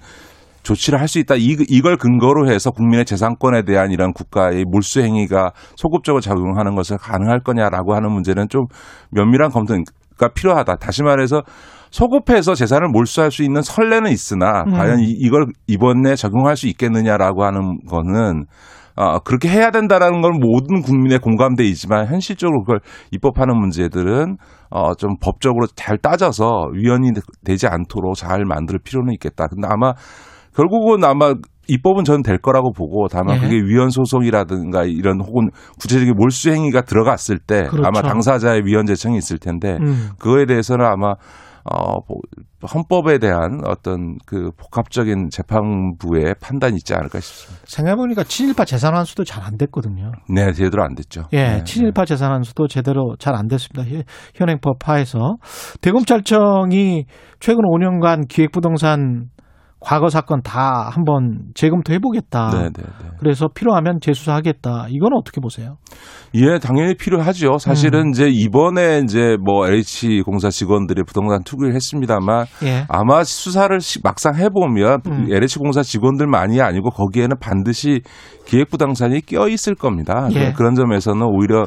조치를 할 수 있다. 이, 이걸 근거로 해서 국민의 재산권에 대한 이런 국가의 몰수 행위가 소급적으로 작용하는 것을 가능할 거냐라고 하는 문제는 좀 면밀한 검토가 필요하다. 다시 말해서 소급해서 재산을 몰수할 수 있는 선례는 있으나 음. 과연 이, 이걸 이번에 적용할 수 있겠느냐라고 하는 거는 아, 그렇게 해야 된다라는 건 모든 국민의 공감대이지만 현실적으로 그걸 입법하는 문제들은 어, 좀 법적으로 잘 따져서 위헌이 되지 않도록 잘 만들 필요는 있겠다. 근데 아마 결국은 아마 입법은 저는 될 거라고 보고 다만 예. 그게 위헌 소송이라든가 이런 혹은 구체적인 몰수 행위가 들어갔을 때 그렇죠. 아마 당사자의 위헌 제청이 있을 텐데 음. 그거에 대해서는 아마 어, 헌법에 대한 어떤 그 복합적인 재판부의 판단이 있지 않을까 싶습니다. 생각해보니까 친일파 재산환수도 잘 안 됐거든요. 네, 제대로 안 됐죠. 예, 네, 친일파 네. 재산환수도 제대로 잘 안 됐습니다. 현행법 하에서. 대검찰청이 최근 오 년간 기획부동산 과거 사건 다 한번 재검토해보겠다. 네네네. 그래서 필요하면 재수사하겠다. 이건 어떻게 보세요? 예, 당연히 필요하죠. 사실은 음. 이제 이번에 이제 뭐 엘에이치 공사 직원들이 부동산 투기를 했습니다만 예. 아마 수사를 막상 해보면 음. 엘에이치 공사 직원들만이 아니고 거기에는 반드시 기획부동산이 껴있을 겁니다. 예. 그런 점에서는 오히려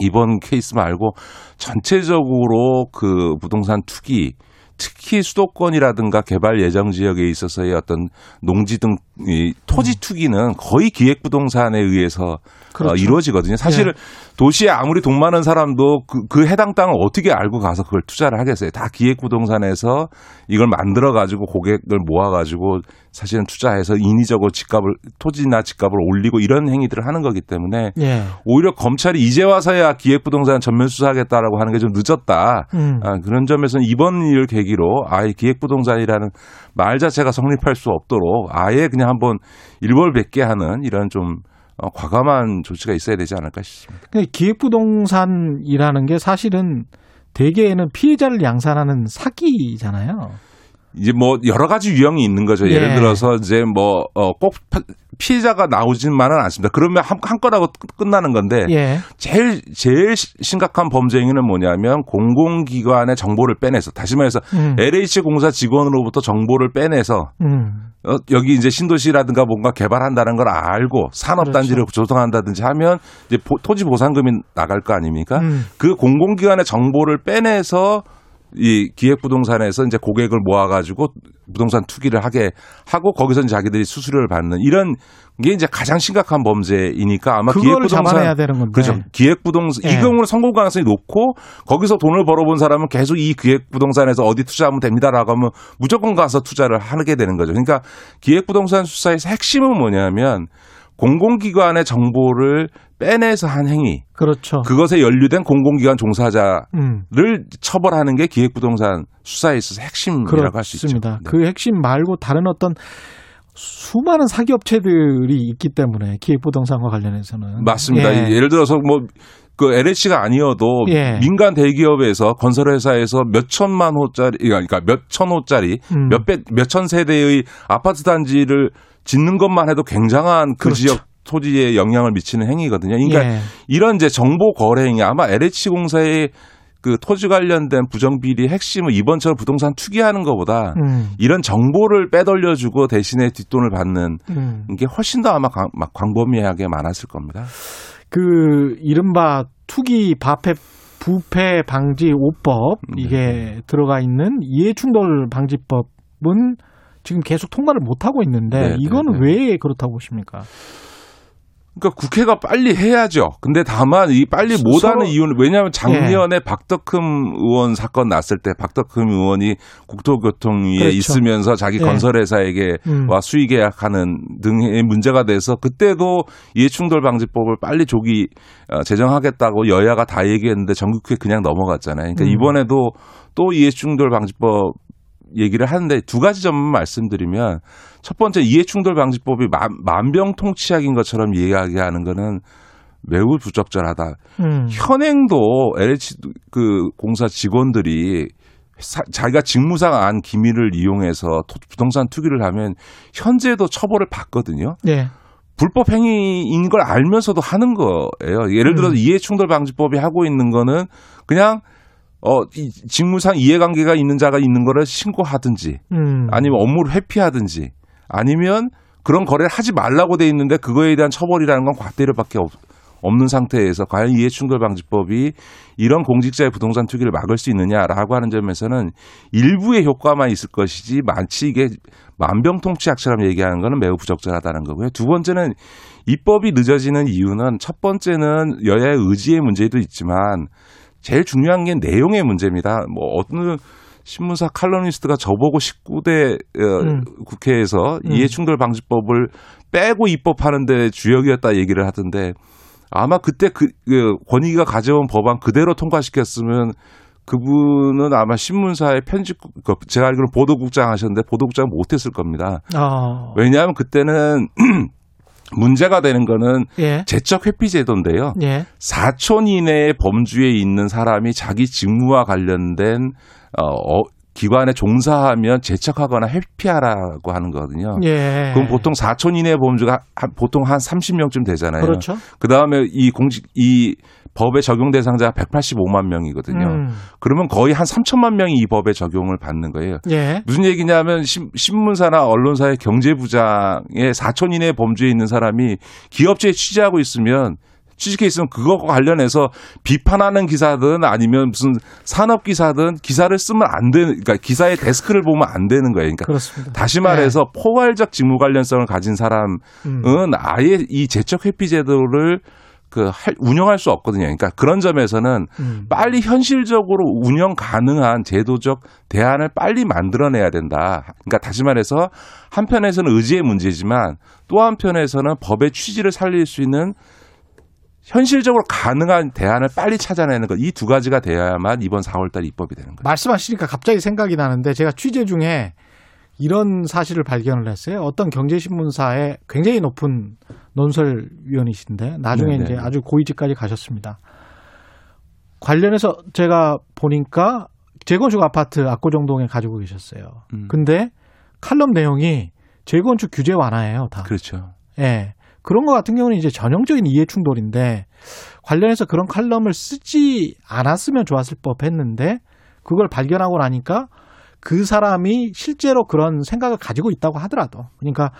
이번 케이스 말고 전체적으로 그 부동산 투기 특히 수도권이라든가 개발 예정 지역에 있어서의 어떤 농지 등 이 토지 투기는 거의 기획부동산에 의해서 그렇죠. 어, 이루어지거든요. 사실은 네. 도시에 아무리 돈 많은 사람도 그, 그 해당 땅을 어떻게 알고 가서 그걸 투자를 하겠어요. 다 기획부동산에서 이걸 만들어가지고 고객을 모아가지고 사실은 투자해서 인위적으로 집값을 토지나 집값을 올리고 이런 행위들을 하는 거기 때문에 예. 오히려 검찰이 이제 와서야 기획부동산 전면 수사하겠다라고 하는 게 좀 늦었다. 음. 아, 그런 점에서는 이번 일을 계기로 아예 기획부동산이라는 말 자체가 성립할 수 없도록 아예 그냥 한번 일벌백계 하는 이런 좀 과감한 조치가 있어야 되지 않을까 싶습니다. 기획부동산이라는 게 사실은 대개에는 피해자를 양산하는 사기잖아요. 이제 뭐 여러 가지 유형이 있는 거죠. 예. 예를 들어서 이제 뭐 꼭 피해자가 나오지만은 않습니다. 그러면 한, 한 건하고 끝나는 건데 예. 제일 제일 심각한 범죄 행위는 뭐냐면 공공기관의 정보를 빼내서 다시 말해서 음. 엘에이치 공사 직원으로부터 정보를 빼내서 음. 어, 여기 이제 신도시라든가 뭔가 개발한다는 걸 알고 산업단지를 그렇죠. 조성한다든지 하면 이제 보, 토지 보상금이 나갈 거 아닙니까? 음. 그 공공기관의 정보를 빼내서 이 기획부동산에서 이제 고객을 모아가지고 부동산 투기를 하게 하고 거기서 이제 자기들이 수수료를 받는 이런 게 이제 가장 심각한 범죄이니까 아마 그거를 잡아내야 되는 건데. 그렇죠. 기획부동산 예. 이 경우는 성공 가능성이 높고 거기서 돈을 벌어본 사람은 계속 이 기획부동산에서 어디 투자하면 됩니다라고 하면 무조건 가서 투자를 하게 되는 거죠. 그러니까 기획부동산 수사에서 핵심은 뭐냐면 공공기관의 정보를 빼내서 한 행위, 그렇죠. 그것에 연루된 공공기관 종사자를 음. 처벌하는 게 기획부동산 수사에 있어서 핵심이라고 할 수 있습니다. 네. 그 핵심 말고 다른 어떤 수많은 사기업체들이 있기 때문에 기획부동산과 관련해서는 맞습니다. 예. 예를 들어서 뭐 그 엘에이치가 아니어도 예. 민간 대기업에서 건설회사에서 몇 천만 호짜리, 그러니까 몇 천 호짜리, 음. 몇 배, 몇 천 세대의 아파트 단지를 짓는 것만 해도 굉장한 그 그렇죠. 지역 토지에 영향을 미치는 행위거든요. 그러니까 예. 이런 이제 정보 거래 행위 아마 엘에이치 공사의 그 토지 관련된 부정 비리 핵심은 이번처럼 부동산 투기하는 것보다 음. 이런 정보를 빼돌려주고 대신에 뒷돈을 받는 음. 게 훨씬 더 아마 광, 막 광범위하게 많았을 겁니다. 그 이른바 투기 바패 부패 방지 오법 네. 이게 들어가 있는 이해충돌 방지법은 지금 계속 통과를 못 하고 있는데 네, 이거는 네, 네. 왜 그렇다고 보십니까? 그러니까 국회가 빨리 해야죠. 근데 다만 이 빨리 못 하는 이유는 왜냐하면 작년에 예. 박덕흠 의원 사건 났을 때 박덕흠 의원이 국토교통위에 그렇죠. 있으면서 자기 예. 건설회사에게 음. 와 수의계약하는 등의 문제가 돼서 그때도 이해충돌방지법을 빨리 조기 제정하겠다고 여야가 다 얘기했는데 전국회 그냥 넘어갔잖아요. 그러니까 음. 이번에도 또 이해충돌방지법 얘기를 하는데 두 가지 점만 말씀드리면 첫 번째 이해충돌방지법이 만병통치약인 것처럼 이야기하는 거는 매우 부적절하다. 음. 현행도 엘에이치 그 공사 직원들이 사, 자기가 직무상 안 기밀을 이용해서 토, 부동산 투기를 하면 현재도 처벌을 받거든요. 네. 불법 행위인 걸 알면서도 하는 거예요. 예를 들어서 음. 이해충돌방지법이 하고 있는 거는 그냥 어, 이 직무상 이해관계가 있는 자가 있는 거를 신고하든지 음. 아니면 업무를 회피하든지 아니면 그런 거래를 하지 말라고 돼 있는데 그거에 대한 처벌이라는 건 과태료밖에 없, 없는 상태에서 과연 이해충돌방지법이 이런 공직자의 부동산 투기를 막을 수 있느냐라고 하는 점에서는 일부의 효과만 있을 것이지 마치 이게 만병통치약처럼 얘기하는 거는 매우 부적절하다는 거고요. 두 번째는 입법이 늦어지는 이유는 첫 번째는 여야의 의지의 문제도 있지만 제일 중요한 게 내용의 문제입니다. 뭐 어떤 신문사 칼럼니스트가 저보고 십구 대 음. 국회에서 음. 이해충돌방지법을 빼고 입법하는데 주역이었다 얘기를 하던데 아마 그때 그 권익위가 가져온 법안 그대로 통과시켰으면 그분은 아마 신문사의 편집, 제가 알기로는 보도국장 하셨는데 보도국장 못했을 겁니다. 아. 왜냐하면 그때는 문제가 되는 거는 예. 재적 회피 제도인데요. 예. 사촌 이내의 범주에 있는 사람이 자기 직무와 관련된 어, 기관에 종사하면 재척하거나 회피하라고 하는 거거든요. 예. 그럼 보통 사촌 이내의 범주가 한, 보통 한 삼십 명쯤 되잖아요. 그렇죠. 그다음에 이 공직 이 법의 적용 대상자가 백팔십오만 명이거든요. 음. 그러면 거의 한 삼천만 명이 이 법의 적용을 받는 거예요. 예. 무슨 얘기냐면 신문사나 언론사의 경제부장의 사촌 이내의 범주에 있는 사람이 기업체에 취재하고 있으면 취직해 있으면 그것과 관련해서 비판하는 기사든 아니면 무슨 산업 기사든 기사를 쓰면 안 되는, 그러니까 기사의 데스크를 보면 안 되는 거예요. 그러니까 그렇습니다. 다시 말해서 예. 포괄적 직무 관련성을 가진 사람은 음. 아예 이 재적 회피 제도를 그 할, 운영할 수 없거든요. 그러니까 그런 점에서는 음. 빨리 현실적으로 운영 가능한 제도적 대안을 빨리 만들어내야 된다. 그러니까 다시 말해서 한편에서는 의지의 문제지만 또 한편에서는 법의 취지를 살릴 수 있는 현실적으로 가능한 대안을 빨리 찾아내는 것. 이 두 가지가 돼야만 이번 사월 달 입법이 되는 거예요. 말씀하시니까 갑자기 생각이 나는데 제가 취재 중에 이런 사실을 발견을 했어요. 어떤 경제신문사의 굉장히 높은 논설위원이신데 나중에 네네. 이제 아주 고위직까지 가셨습니다. 관련해서 제가 보니까 재건축 아파트 압구정동에 가지고 계셨어요. 음. 근데 칼럼 내용이 재건축 규제 완화예요, 다. 그렇죠. 예. 그런 것 같은 경우는 이제 전형적인 이해 충돌인데 관련해서 그런 칼럼을 쓰지 않았으면 좋았을 법했는데 그걸 발견하고 나니까 그 사람이 실제로 그런 생각을 가지고 있다고 하더라도 그러니까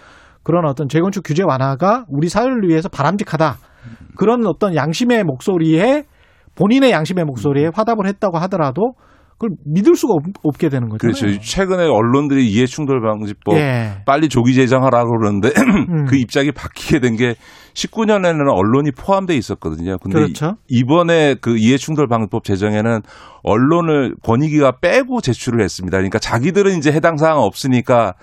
그런 어떤 재건축 규제 완화가 우리 사회를 위해서 바람직하다. 그런 어떤 양심의 목소리에 본인의 양심의 목소리에 화답을 했다고 하더라도 그걸 믿을 수가 없, 없게 되는 거잖아요. 그렇죠. 최근에 언론들이 이해충돌방지법 예. 빨리 조기 제정하라고 그러는데 음. 그 입장이 바뀌게 된 게 십구 년에는 언론이 포함되어 있었거든요. 근데 그렇죠. 이번에 그 이해충돌방지법 제정에는 언론을 권익위가 빼고 제출을 했습니다. 그러니까 자기들은 이제 해당 사항 없으니까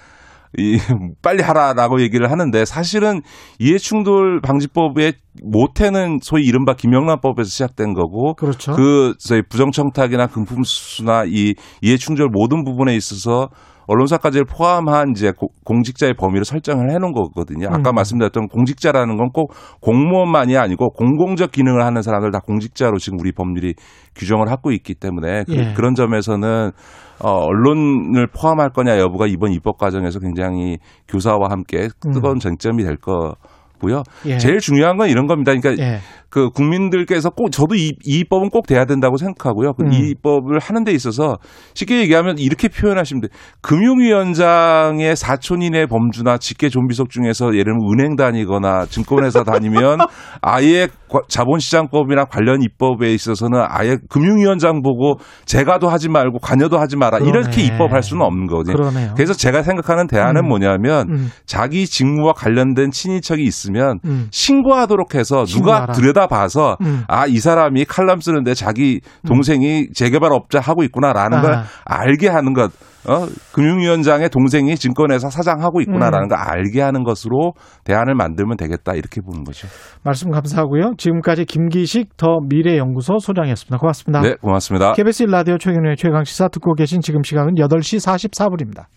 이, 빨리 하라라고 얘기를 하는데 사실은 이해충돌방지법의 모태는 소위 이른바 김영란법에서 시작된 거고 그렇죠. 그 저희 부정청탁이나 금품수수나 이 이해충돌 모든 부분에 있어서 언론사까지를 포함한 이제 고, 공직자의 범위를 설정을 해놓은 거거든요. 아까 음. 말씀드렸던 공직자라는 건 꼭 공무원만이 아니고 공공적 기능을 하는 사람들 다 공직자로 지금 우리 법률이 규정을 하고 있기 때문에 그, 예. 그런 점에서는 어, 언론을 포함할 거냐 여부가 이번 입법 과정에서 굉장히 교사와 함께 뜨거운 음. 쟁점이 될 거고요. 예. 제일 중요한 건 이런 겁니다. 그러니까 예. 그 국민들께서 꼭 저도 이, 이 입법은 꼭 돼야 된다고 생각하고요. 음. 이 입법을 하는 데 있어서 쉽게 얘기하면 이렇게 표현하시면 돼요. 금융위원장의 사촌인의 범주나 직계 좀비속 중에서 예를 들면 은행 다니거나 증권회사 다니면 아예 자본시장법이나 관련 입법에 있어서는 아예 금융위원장 보고 제가도 하지 말고 관여도 하지 마라. 그러네. 이렇게 입법할 수는 없는 거거든요. 그러네요. 그래서 제가 생각하는 대안은 음. 뭐냐면 음. 자기 직무와 관련된 친인척이 있으면 음. 신고하도록 해서 신고하라. 누가 들여다 봐서 음. 아, 이 사람이 칼럼 쓰는데 자기 동생이 재개발업자 하고 있구나라는 아. 걸 알게 하는 것. 어? 금융위원장의 동생이 증권회사 사장하고 있구나라는 음. 걸 알게 하는 것으로 대안을 만들면 되겠다. 이렇게 보는 거죠. 말씀 감사하고요. 지금까지 김기식 더 미래 연구소 소장이었습니다. 고맙습니다. 네, 고맙습니다. 케이비에스 일 라디오 최경영의 최강시사 듣고 계신 지금 시간은 여덟 시 사십사 분입니다.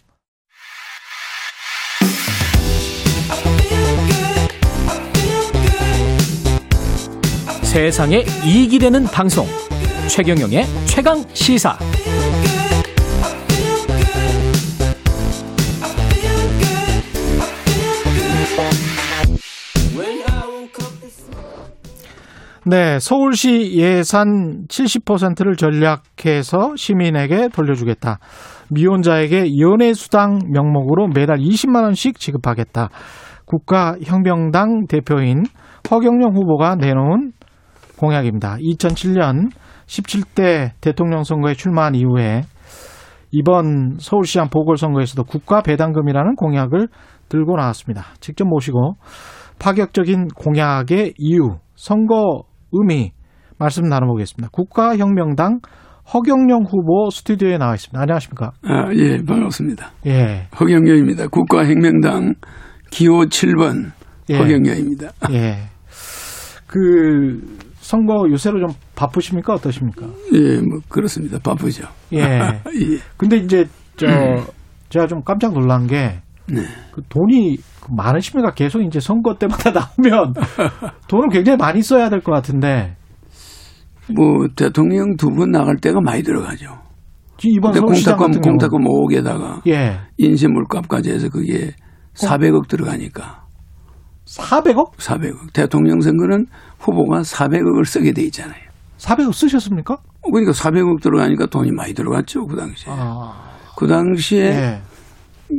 세상에 이익이 되는 방송 최경영의 최강 시사. 네, 서울시 예산 칠십 퍼센트를 전략해서 시민에게 돌려주겠다. 미혼자에게 연애수당 명목으로 매달 이십만 원씩 지급하겠다. 국가혁명당 대표인 허경영 후보가 내놓은 공약입니다. 이천칠 년 십칠 대 대통령 선거에 출마한 이후에 이번 서울시장 보궐선거에서도 국가배당금이라는 공약을 들고 나왔습니다. 직접 모시고 파격적인 공약의 이유, 선거 의미 말씀 나눠보겠습니다. 국가혁명당 허경영 후보 스튜디오에 나와 있습니다. 안녕하십니까? 아, 예, 반갑습니다. 예, 허경영입니다. 국가혁명당 기호 칠 번 예. 허경영입니다. 예, 그... 선거 요새로 좀 바쁘십니까? 어떠십니까? 예, 뭐, 그렇습니다. 바쁘죠. 예. 예. 근데 이제, 저, 음. 제가 좀 깜짝 놀란 게, 네. 그 돈이 많으십니까? 계속 이제 선거 때마다 나오면 돈을 굉장히 많이 써야 될 것 같은데. 뭐, 대통령 두 번 나갈 때가 많이 들어가죠. 이번 서울시장 같은 경우. 공탁금 오억에다가 예. 인쇄물값까지 해서 그게 사백억 들어가니까. 사백억? 사백억. 대통령 선거는 후보가 사백억을 쓰게 돼 있잖아요. 사백억 쓰셨습니까? 그러니까 사백억 들어가니까 돈이 많이 들어갔죠, 그 당시에. 아. 그 당시에 예.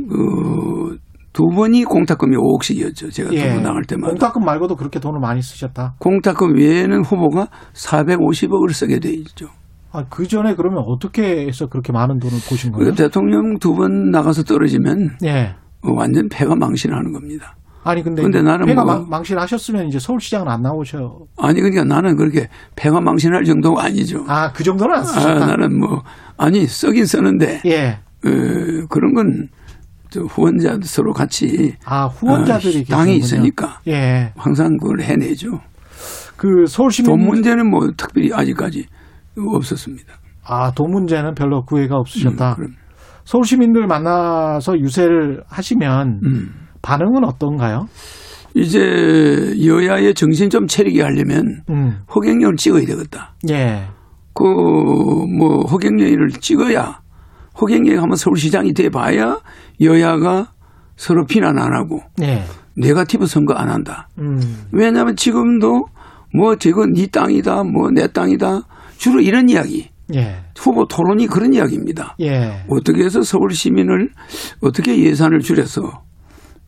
그 두 번이 공탁금이 오억씩이었죠. 제가 예. 두 번 나갈 때마다. 공탁금 말고도 그렇게 돈을 많이 쓰셨다? 공탁금 외에는 후보가 사백오십억을 쓰게 돼 있죠. 아, 그 전에 그러면 어떻게 해서 그렇게 많은 돈을 보신 거예요? 대통령 두 번 나가서 떨어지면 예. 완전 패가 망신하는 겁니다. 아니 근데, 근데 나는 폐가 뭐, 망신하셨으면 이제 서울시장은 안 나오셔. 아니 그러니까 나는 그렇게 폐가 망신할 정도가 아니죠. 아, 그 정도는 안 쓰셨다. 아, 나는 뭐 아니 쓰긴 쓰는데 예. 에, 그런 건 후원자들 서로 같이 아 후원자들이 어, 당이 있으니까 예. 항상 그걸 해내죠. 그 서울시민 돈 문제는 뭐 특별히 아직까지 없었습니다. 아, 돈 문제는 별로 구애가 없으셨다. 음, 서울시민들 만나서 유세를 하시면 음. 반응은 어떤가요? 이제 여야의 정신 좀 차리게 하려면 음. 허경영을 찍어야 되겠다. 예. 그 뭐 허경영을 찍어야 허경영이 한번 서울시장이 돼봐야 여야가 서로 비난 안 하고 예. 네거티브 선거 안 한다. 음. 왜냐하면 지금도 뭐 저거 네 땅이다, 뭐 내 땅이다 주로 이런 이야기. 예. 후보 토론이 그런 이야기입니다. 예. 어떻게 해서 서울시민을 어떻게 예산을 줄여서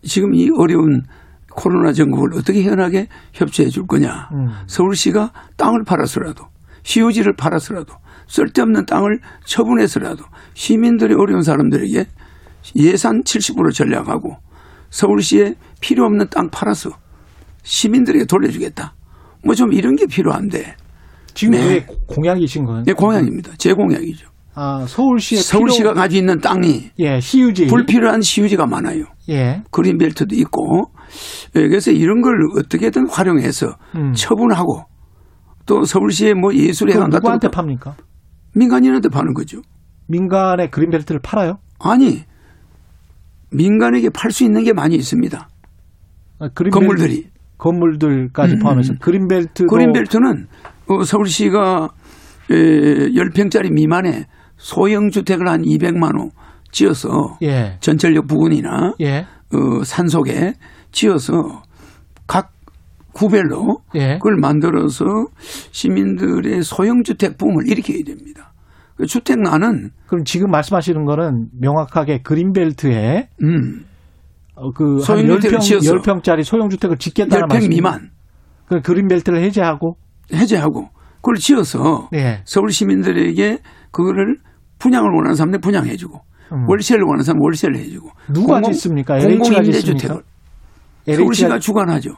지금 이 어려운 코로나 정국을 어떻게 현하게 협조해 줄 거냐. 음. 서울시가 땅을 팔아서라도 시유지를 팔아서라도 쓸데없는 땅을 처분해서라도 시민들이 어려운 사람들에게 예산 칠십 퍼센트 전략하고 서울시에 필요 없는 땅 팔아서 시민들에게 돌려주겠다. 뭐 좀 이런 게 필요한데. 지금 그게 공약이신 거예요? 네, 공약입니다. 제 공약이죠. 아, 서울시에 서울시가 필요... 가지고 있는 땅이 예, 시유지 불필요한 시유지가 많아요. 예. 그린벨트도 있고. 그래서 이런 걸 어떻게든 활용해서 음. 처분하고 또 서울시에 뭐 예술의 한 같은 누구한테 팝니까? 민간인한테 파는 거죠. 민간에 그린벨트를 팔아요? 아니. 민간에게 팔 수 있는 게 많이 있습니다. 아, 그린벨트, 건물들이 건물들까지 포함해서 음, 음. 그린벨트도 그린벨트는 서울시가 십 평짜리 미만의 소형주택을 한 이백만 호 지어서 예. 전철역 부근이나 예. 어, 산속에 지어서 각 구별로 예. 그걸 만들어서 시민들의 소형주택 붐을 일으켜야 됩니다. 그 주택난은. 그럼 지금 말씀하시는 거는 명확하게 그린벨트에 음. 어, 그 소형주택을 지어서 십 평짜리 소형주택을 짓겠다는 말씀이죠. 십 평 미만. 그 그린벨트를 해제하고. 해제하고 그걸 지어서 예. 서울 시민들에게 그거를 분양을 원하는 사람들 분양해 주고 음. 월세를 원하는 사람 월세를 해 주고 누가 공공, 짓습니까? 공공 임대주택을 서울시가 주관하죠.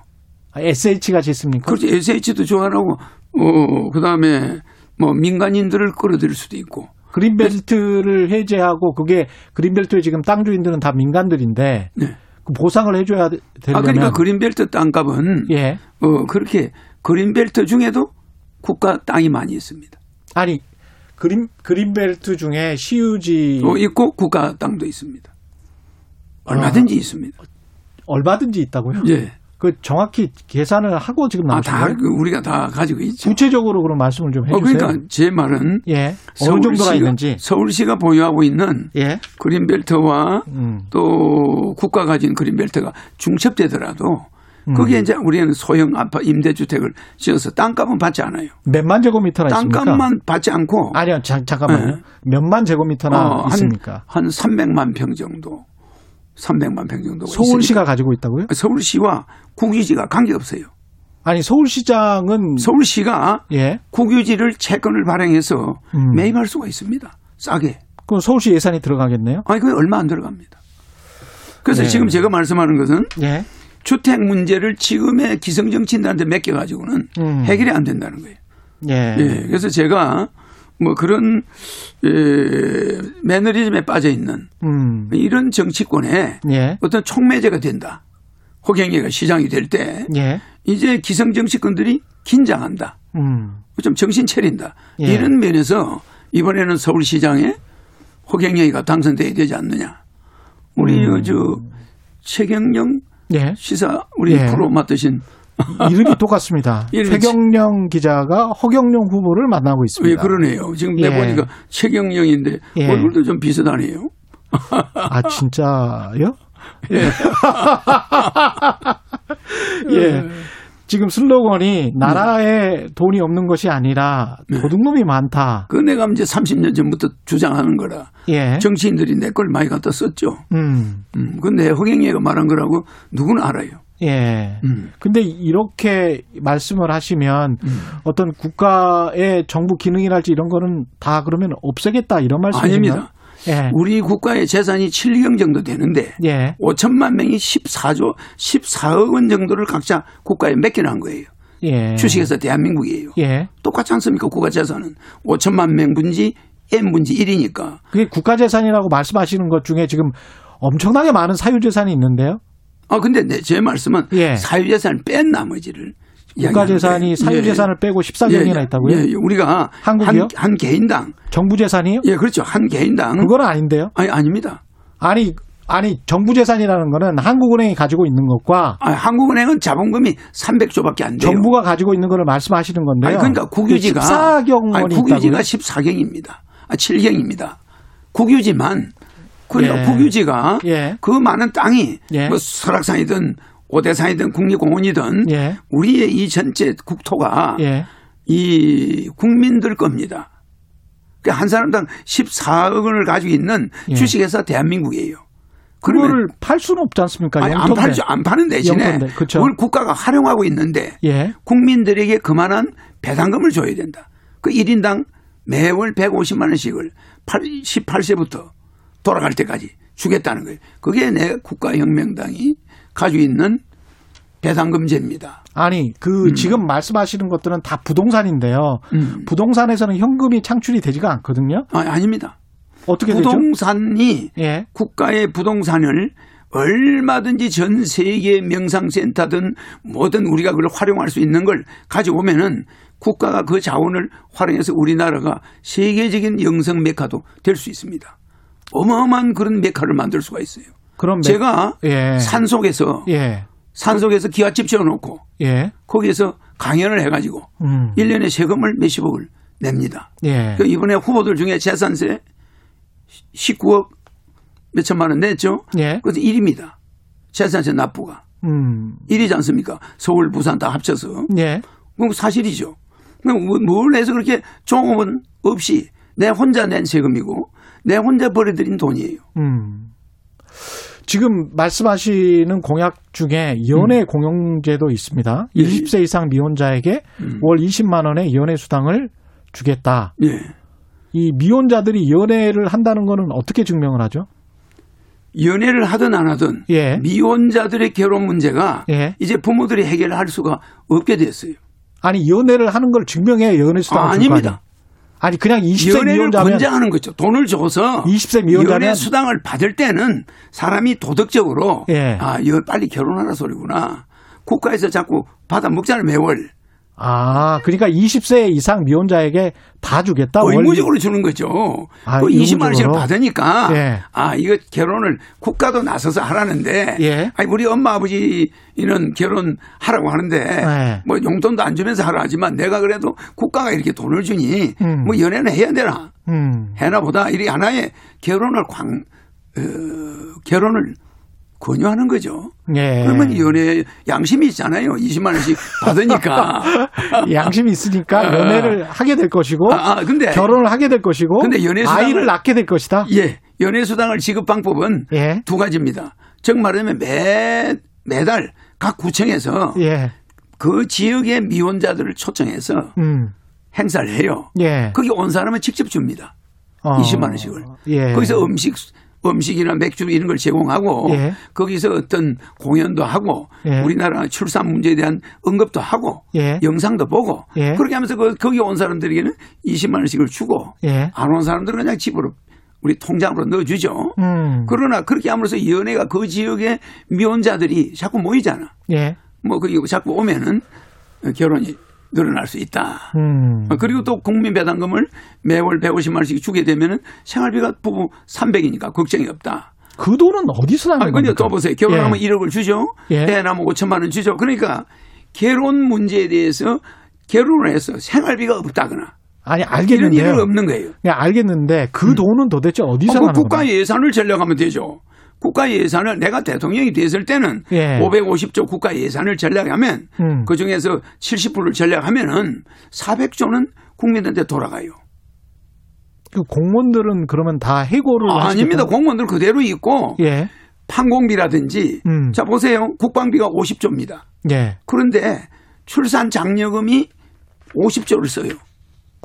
아, 에스에이치가 짓습니까? 그렇죠. 에스에이치도 주관하고 어, 그다음에 뭐 민간인들을 끌어들일 수도 있고. 그린벨트를 해제하고 그게 그린벨트에 지금 땅 주인들은 다 민간들인데 네. 그 보상을 해 줘야 되려면 아 그러니까 그린벨트 땅값은 예. 어 그렇게 그린벨트 중에도 국가 땅이 많이 있습니다. 아니, 그린, 그린벨트 중에 시유지도 있고 국가 땅도 있습니다. 얼마든지 아, 있습니다. 얼마든지 있다고요? 예. 그 정확히 계산을 하고 지금 나오신 거예요? 아, 다 우리가 다 가지고 있죠. 구체적으로 그럼 말씀을 좀 해주세요. 어, 그러니까 제 말은 예. 어느 정도가 있는지. 서울시가 보유하고 있는 예. 그린벨트와 음. 또 국가가 가진 그린벨트가 중첩되더라도 그게 음. 이제 우리는 소형 아파 임대주택을 지어서 땅값은 받지 않아요. 몇만 제곱미터나 있습니까? 땅값만 받지 않고. 아니요. 자, 잠깐만요. 네. 몇만 제곱미터나 어, 있습니까? 한, 한 삼백만 평 정도. 삼백만 평 정도. 서울시가 있으니까. 가지고 있다고요? 서울시와 국유지가 관계없어요. 아니 서울시장은. 서울시가 예. 국유지를 채권을 발행해서 음. 매입할 수가 있습니다. 싸게. 그럼 서울시 예산이 들어가겠네요? 아니 그게 얼마 안 들어갑니다. 그래서 예. 지금 제가 말씀하는 것은. 예. 주택 문제를 지금의 기성정치인들한테 맡겨가지고는 음. 해결이 안 된다는 거예요. 예. 예. 그래서 제가 뭐 그런 예, 매너리즘에 빠져 있는 음. 이런 정치권에 예. 어떤 촉매제가 된다. 허경영이가 시장이 될 때 예. 이제 기성정치권들이 긴장한다. 음. 좀 정신 차린다. 예. 이런 면에서 이번에는 서울시장에 허경영이가 당선돼야 되지 않느냐. 우리 음. 저 최경영 예. 시사 우리 예. 프로 맡으신 이름이 똑같습니다. 최경영 기자가 허경영 후보를 만나고 있습니다. 예, 그러네요. 지금 내 예. 보니까 최경영인데 예. 얼굴도 좀 비슷하네요. 아 진짜요? 예. 예. 지금 슬로건이 나라에 네. 돈이 없는 것이 아니라 도둑놈이 네. 많다. 그 내가 이제 삼십 년 전부터 주장하는 거라. 예. 정치인들이 내 걸 많이 갖다 썼죠. 음. 음. 근데 허경영이가 말한 거라고 누구는 알아요. 예. 음. 근데 이렇게 말씀을 하시면 음. 어떤 국가의 정부 기능이랄지 이런 거는 다 그러면 없애겠다 이런 말씀이신가요? 아닙니다. 예. 우리 국가의 재산이 칠조 원 정도 되는데 예. 오천만 명이 십사조, 십사억 원 정도를 각자 국가에 맡겨놓은 거예요. 예. 주식에서 대한민국이에요. 예. 똑같지 않습니까? 국가재산은 오천만 명분지 N분지 일이니까. 그게 국가재산이라고 말씀하시는 것 중에 지금 엄청나게 많은 사유재산이 있는데요. 아, 근데 네, 제 말씀은 예. 사유재산을 뺀 나머지를. 국가재산이 사유재산을 예. 빼고 십삼 년이나 예. 있다고요? 예. 우리가 한국이요? 한, 한 개인당. 정부재산이요? 예, 그렇죠. 한 개인당. 그건 아닌데요? 아니, 아닙니다. 아니, 아니, 정부재산이라는 거는 한국은행이 가지고 있는 것과. 아니, 한국은행은 자본금이 삼백조밖에 안 돼요. 정부가 가지고 있는 거를 말씀하시는 건데요. 아니, 그러니까 국유지가. 십사경원이 아니, 국유지가 십사경입니다. 아, 칠경입니다. 국유지만. 그러니까 예. 국유지가 예. 그 많은 땅이 예. 뭐 설악산이든 오대산이든 국립공원이든 예. 우리의 이 전체 국토가 예. 이 국민들 겁니다. 그러니까 한 사람당 십사억 원을 가지고 있는 예. 주식회사 대한민국이에요. 그거를 팔 수는 없지 않습니까? 아니, 안 팔죠. 안 파는 대신에 그걸 국가가 활용하고 있는데 예. 국민들에게 그만한 배당금을 줘야 된다. 그 일 인당 매월 백오십만 원씩을 십팔 세부터 돌아갈 때까지 주겠다는 거예요. 그게 내 국가혁명당이 가지고 있는 배당금제입니다. 아니 그 음. 지금 말씀하시는 것들은 다 부동산인데요. 음. 부동산에서는 현금이 창출이 되지가 않거든요. 아니, 아닙니다. 어떻게 부동산이 되죠? 예. 국가의 부동산을 얼마든지 전 세계 명상센터든 뭐든 우리가 그걸 활용할 수 있는 걸 가져오면은 국가가 그 자원을 활용해서 우리나라가 세계적인 영성 메카도 될 수 있습니다. 어마어마한 그런 메카를 만들 수가 있어요. 그럼 제가 예. 산 속에서 예. 산 속에서 기와집 지어놓고 예. 거기에서 강연을 해가지고 음. 일 년에 세금을 몇십억을 냅니다. 예. 이번에 후보들 중에 재산세 십구억 몇천만 원 냈죠. 예. 그것도 일입니다. 재산세 납부가 음. 일이지 않습니까? 서울, 부산 다 합쳐서. 예. 그럼 사실이죠. 뭘 해서 그렇게 종업원 없이 내 혼자 낸 세금이고 내 혼자 버려들인 돈이에요. 음. 지금 말씀하시는 공약 중에 연애 음. 공용제도 있습니다. 예. 이십 세 이상 미혼자에게 음. 월 이십만 원의 연애 수당을 주겠다. 예. 이 미혼자들이 연애를 한다는 거는 어떻게 증명을 하죠? 연애를 하든 안 하든 예. 미혼자들의 결혼 문제가 예. 이제 부모들이 해결할 수가 없게 됐어요. 아니 연애를 하는 걸 증명해야 연애 수당을 아, 줄 아닙니다. 거 아니에요? 아니 그냥 이십 세 연애를 미혼자면 권장하는 거죠. 돈을 줘서 이십 세 미혼자면 연애 수당을 받을 때는 사람이 도덕적으로 예. 아 이거 빨리 결혼하라 소리구나. 국가에서 자꾸 받아 먹잖아요 매월. 아 그러니까 이십 세 이상 미혼자에게 다 주겠다. 의무적으로 원리. 주는 거죠. 아, 그 이십만 원씩 받으니까 예. 아 이거 결혼을 국가도 나서서 하라는데 예. 아니 우리 엄마 아버지는 결혼하라고 하는데 예. 뭐 용돈도 안 주면서 하라 하지만 내가 그래도 국가가 이렇게 돈을 주니 음. 뭐 연애는 해야 되나 음. 해나 보다 이렇게 하나의 결혼을 광 어, 결혼을 권유하는 거죠. 예. 그러면 연애 양심이 있잖아요. 이십만 원씩 받으니까. 양심이 있으니까 연애를 하게 될 것이고 아, 아, 근데, 결혼을 하게 될 것이고 근데 연애수당을, 아이를 낳게 될 것이다. 예, 연애수당을 지급 방법은 예. 두 가지입니다. 즉 말하면 매, 매달 각 구청에서 예. 그 지역의 미혼자들을 초청해서 음. 행사를 해요. 예. 거기 온 사람은 직접 줍니다. 어. 이십만 원씩을. 예. 거기서 음식. 음식이나 맥주 이런 걸 제공하고 예. 거기서 어떤 공연도 하고 예. 우리나라 출산 문제에 대한 언급도 하고 예. 영상도 보고 예. 그렇게 하면서 그, 거기 온 사람들에게는 이십만 원씩을 주고 예. 안 온 사람들은 그냥 집으로 우리 통장으로 넣어주죠. 음. 그러나 그렇게 하면서 연예가 그 지역의 미혼자들이 자꾸 모이잖아. 예. 뭐 그리고 자꾸 오면은 결혼이 늘어날 수 있다. 음. 그리고 또 국민배당금을 매월 백오십만 원씩 주게 되면 생활비가 부부 삼백이니까 걱정이 없다. 그 돈은 어디서 나는 거예요? 또 보세요. 결혼하면 예. 일억을 주죠. 애나면 예. 오천만 원 주죠. 그러니까 결혼 문제에 대해서 결혼을 해서 생활비가 없다거나. 아니 알겠는데 이런 일은 없는 거예요. 알겠는데 그 음. 돈은 도대체 어디서 나는 어, 거예요? 국가 예산을 전략하면 되죠. 국가 예산을 내가 대통령이 됐을 때는 예. 오백오십조 국가 예산을 전략하면 음. 그중에서 칠십 퍼센트를 전략하면은 사백조는 국민한테 돌아가요. 그 공무원들은 그러면 다 해고를 아, 아닙니다. 공무원들 그대로 있고 예. 판공비라든지 음. 자 보세요. 국방비가 오십조입니다. 예. 그런데 출산 장려금이 오십조를 써요.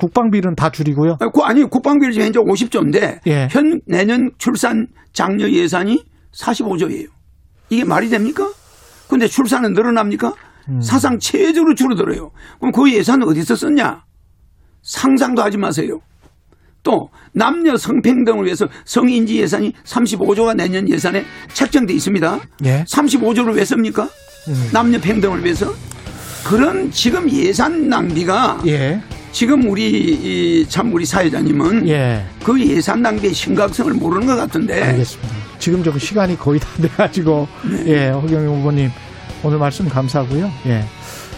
국방비는 다 줄이고요. 아니, 국방비를 현재 오십 조인데 예. 현 내년 출산 장려 예산이 사십오 조예요. 이게 말이 됩니까? 그런데 출산은 늘어납니까? 음. 사상 최저로 줄어들어요. 그럼 그 예산은 어디서 썼냐? 상상도 하지 마세요. 또 남녀 성평등을 위해서 성인지 예산이 삼십오 조가 내년 예산에 책정돼 있습니다. 예? 삼십오 조를 왜 씁니까? 음. 남녀 평등을 위해서? 그런 지금 예산 낭비가 예. 지금 우리 참 우리 사회자님은 예. 그 예산 낭비의 심각성을 모르는 것 같은데. 알겠습니다. 지금 저 시간이 거의 다 돼가지고 네. 예, 허경영 후보님 오늘 말씀 감사하고요. 예.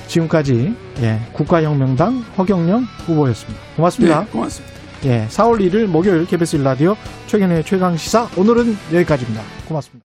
지금까지 예, 국가혁명당 허경영 후보였습니다. 고맙습니다. 네, 고맙습니다. 예, 사월 일일 목요일 케이비에스 일 라디오 최경영의 최강시사 오늘은 여기까지입니다. 고맙습니다.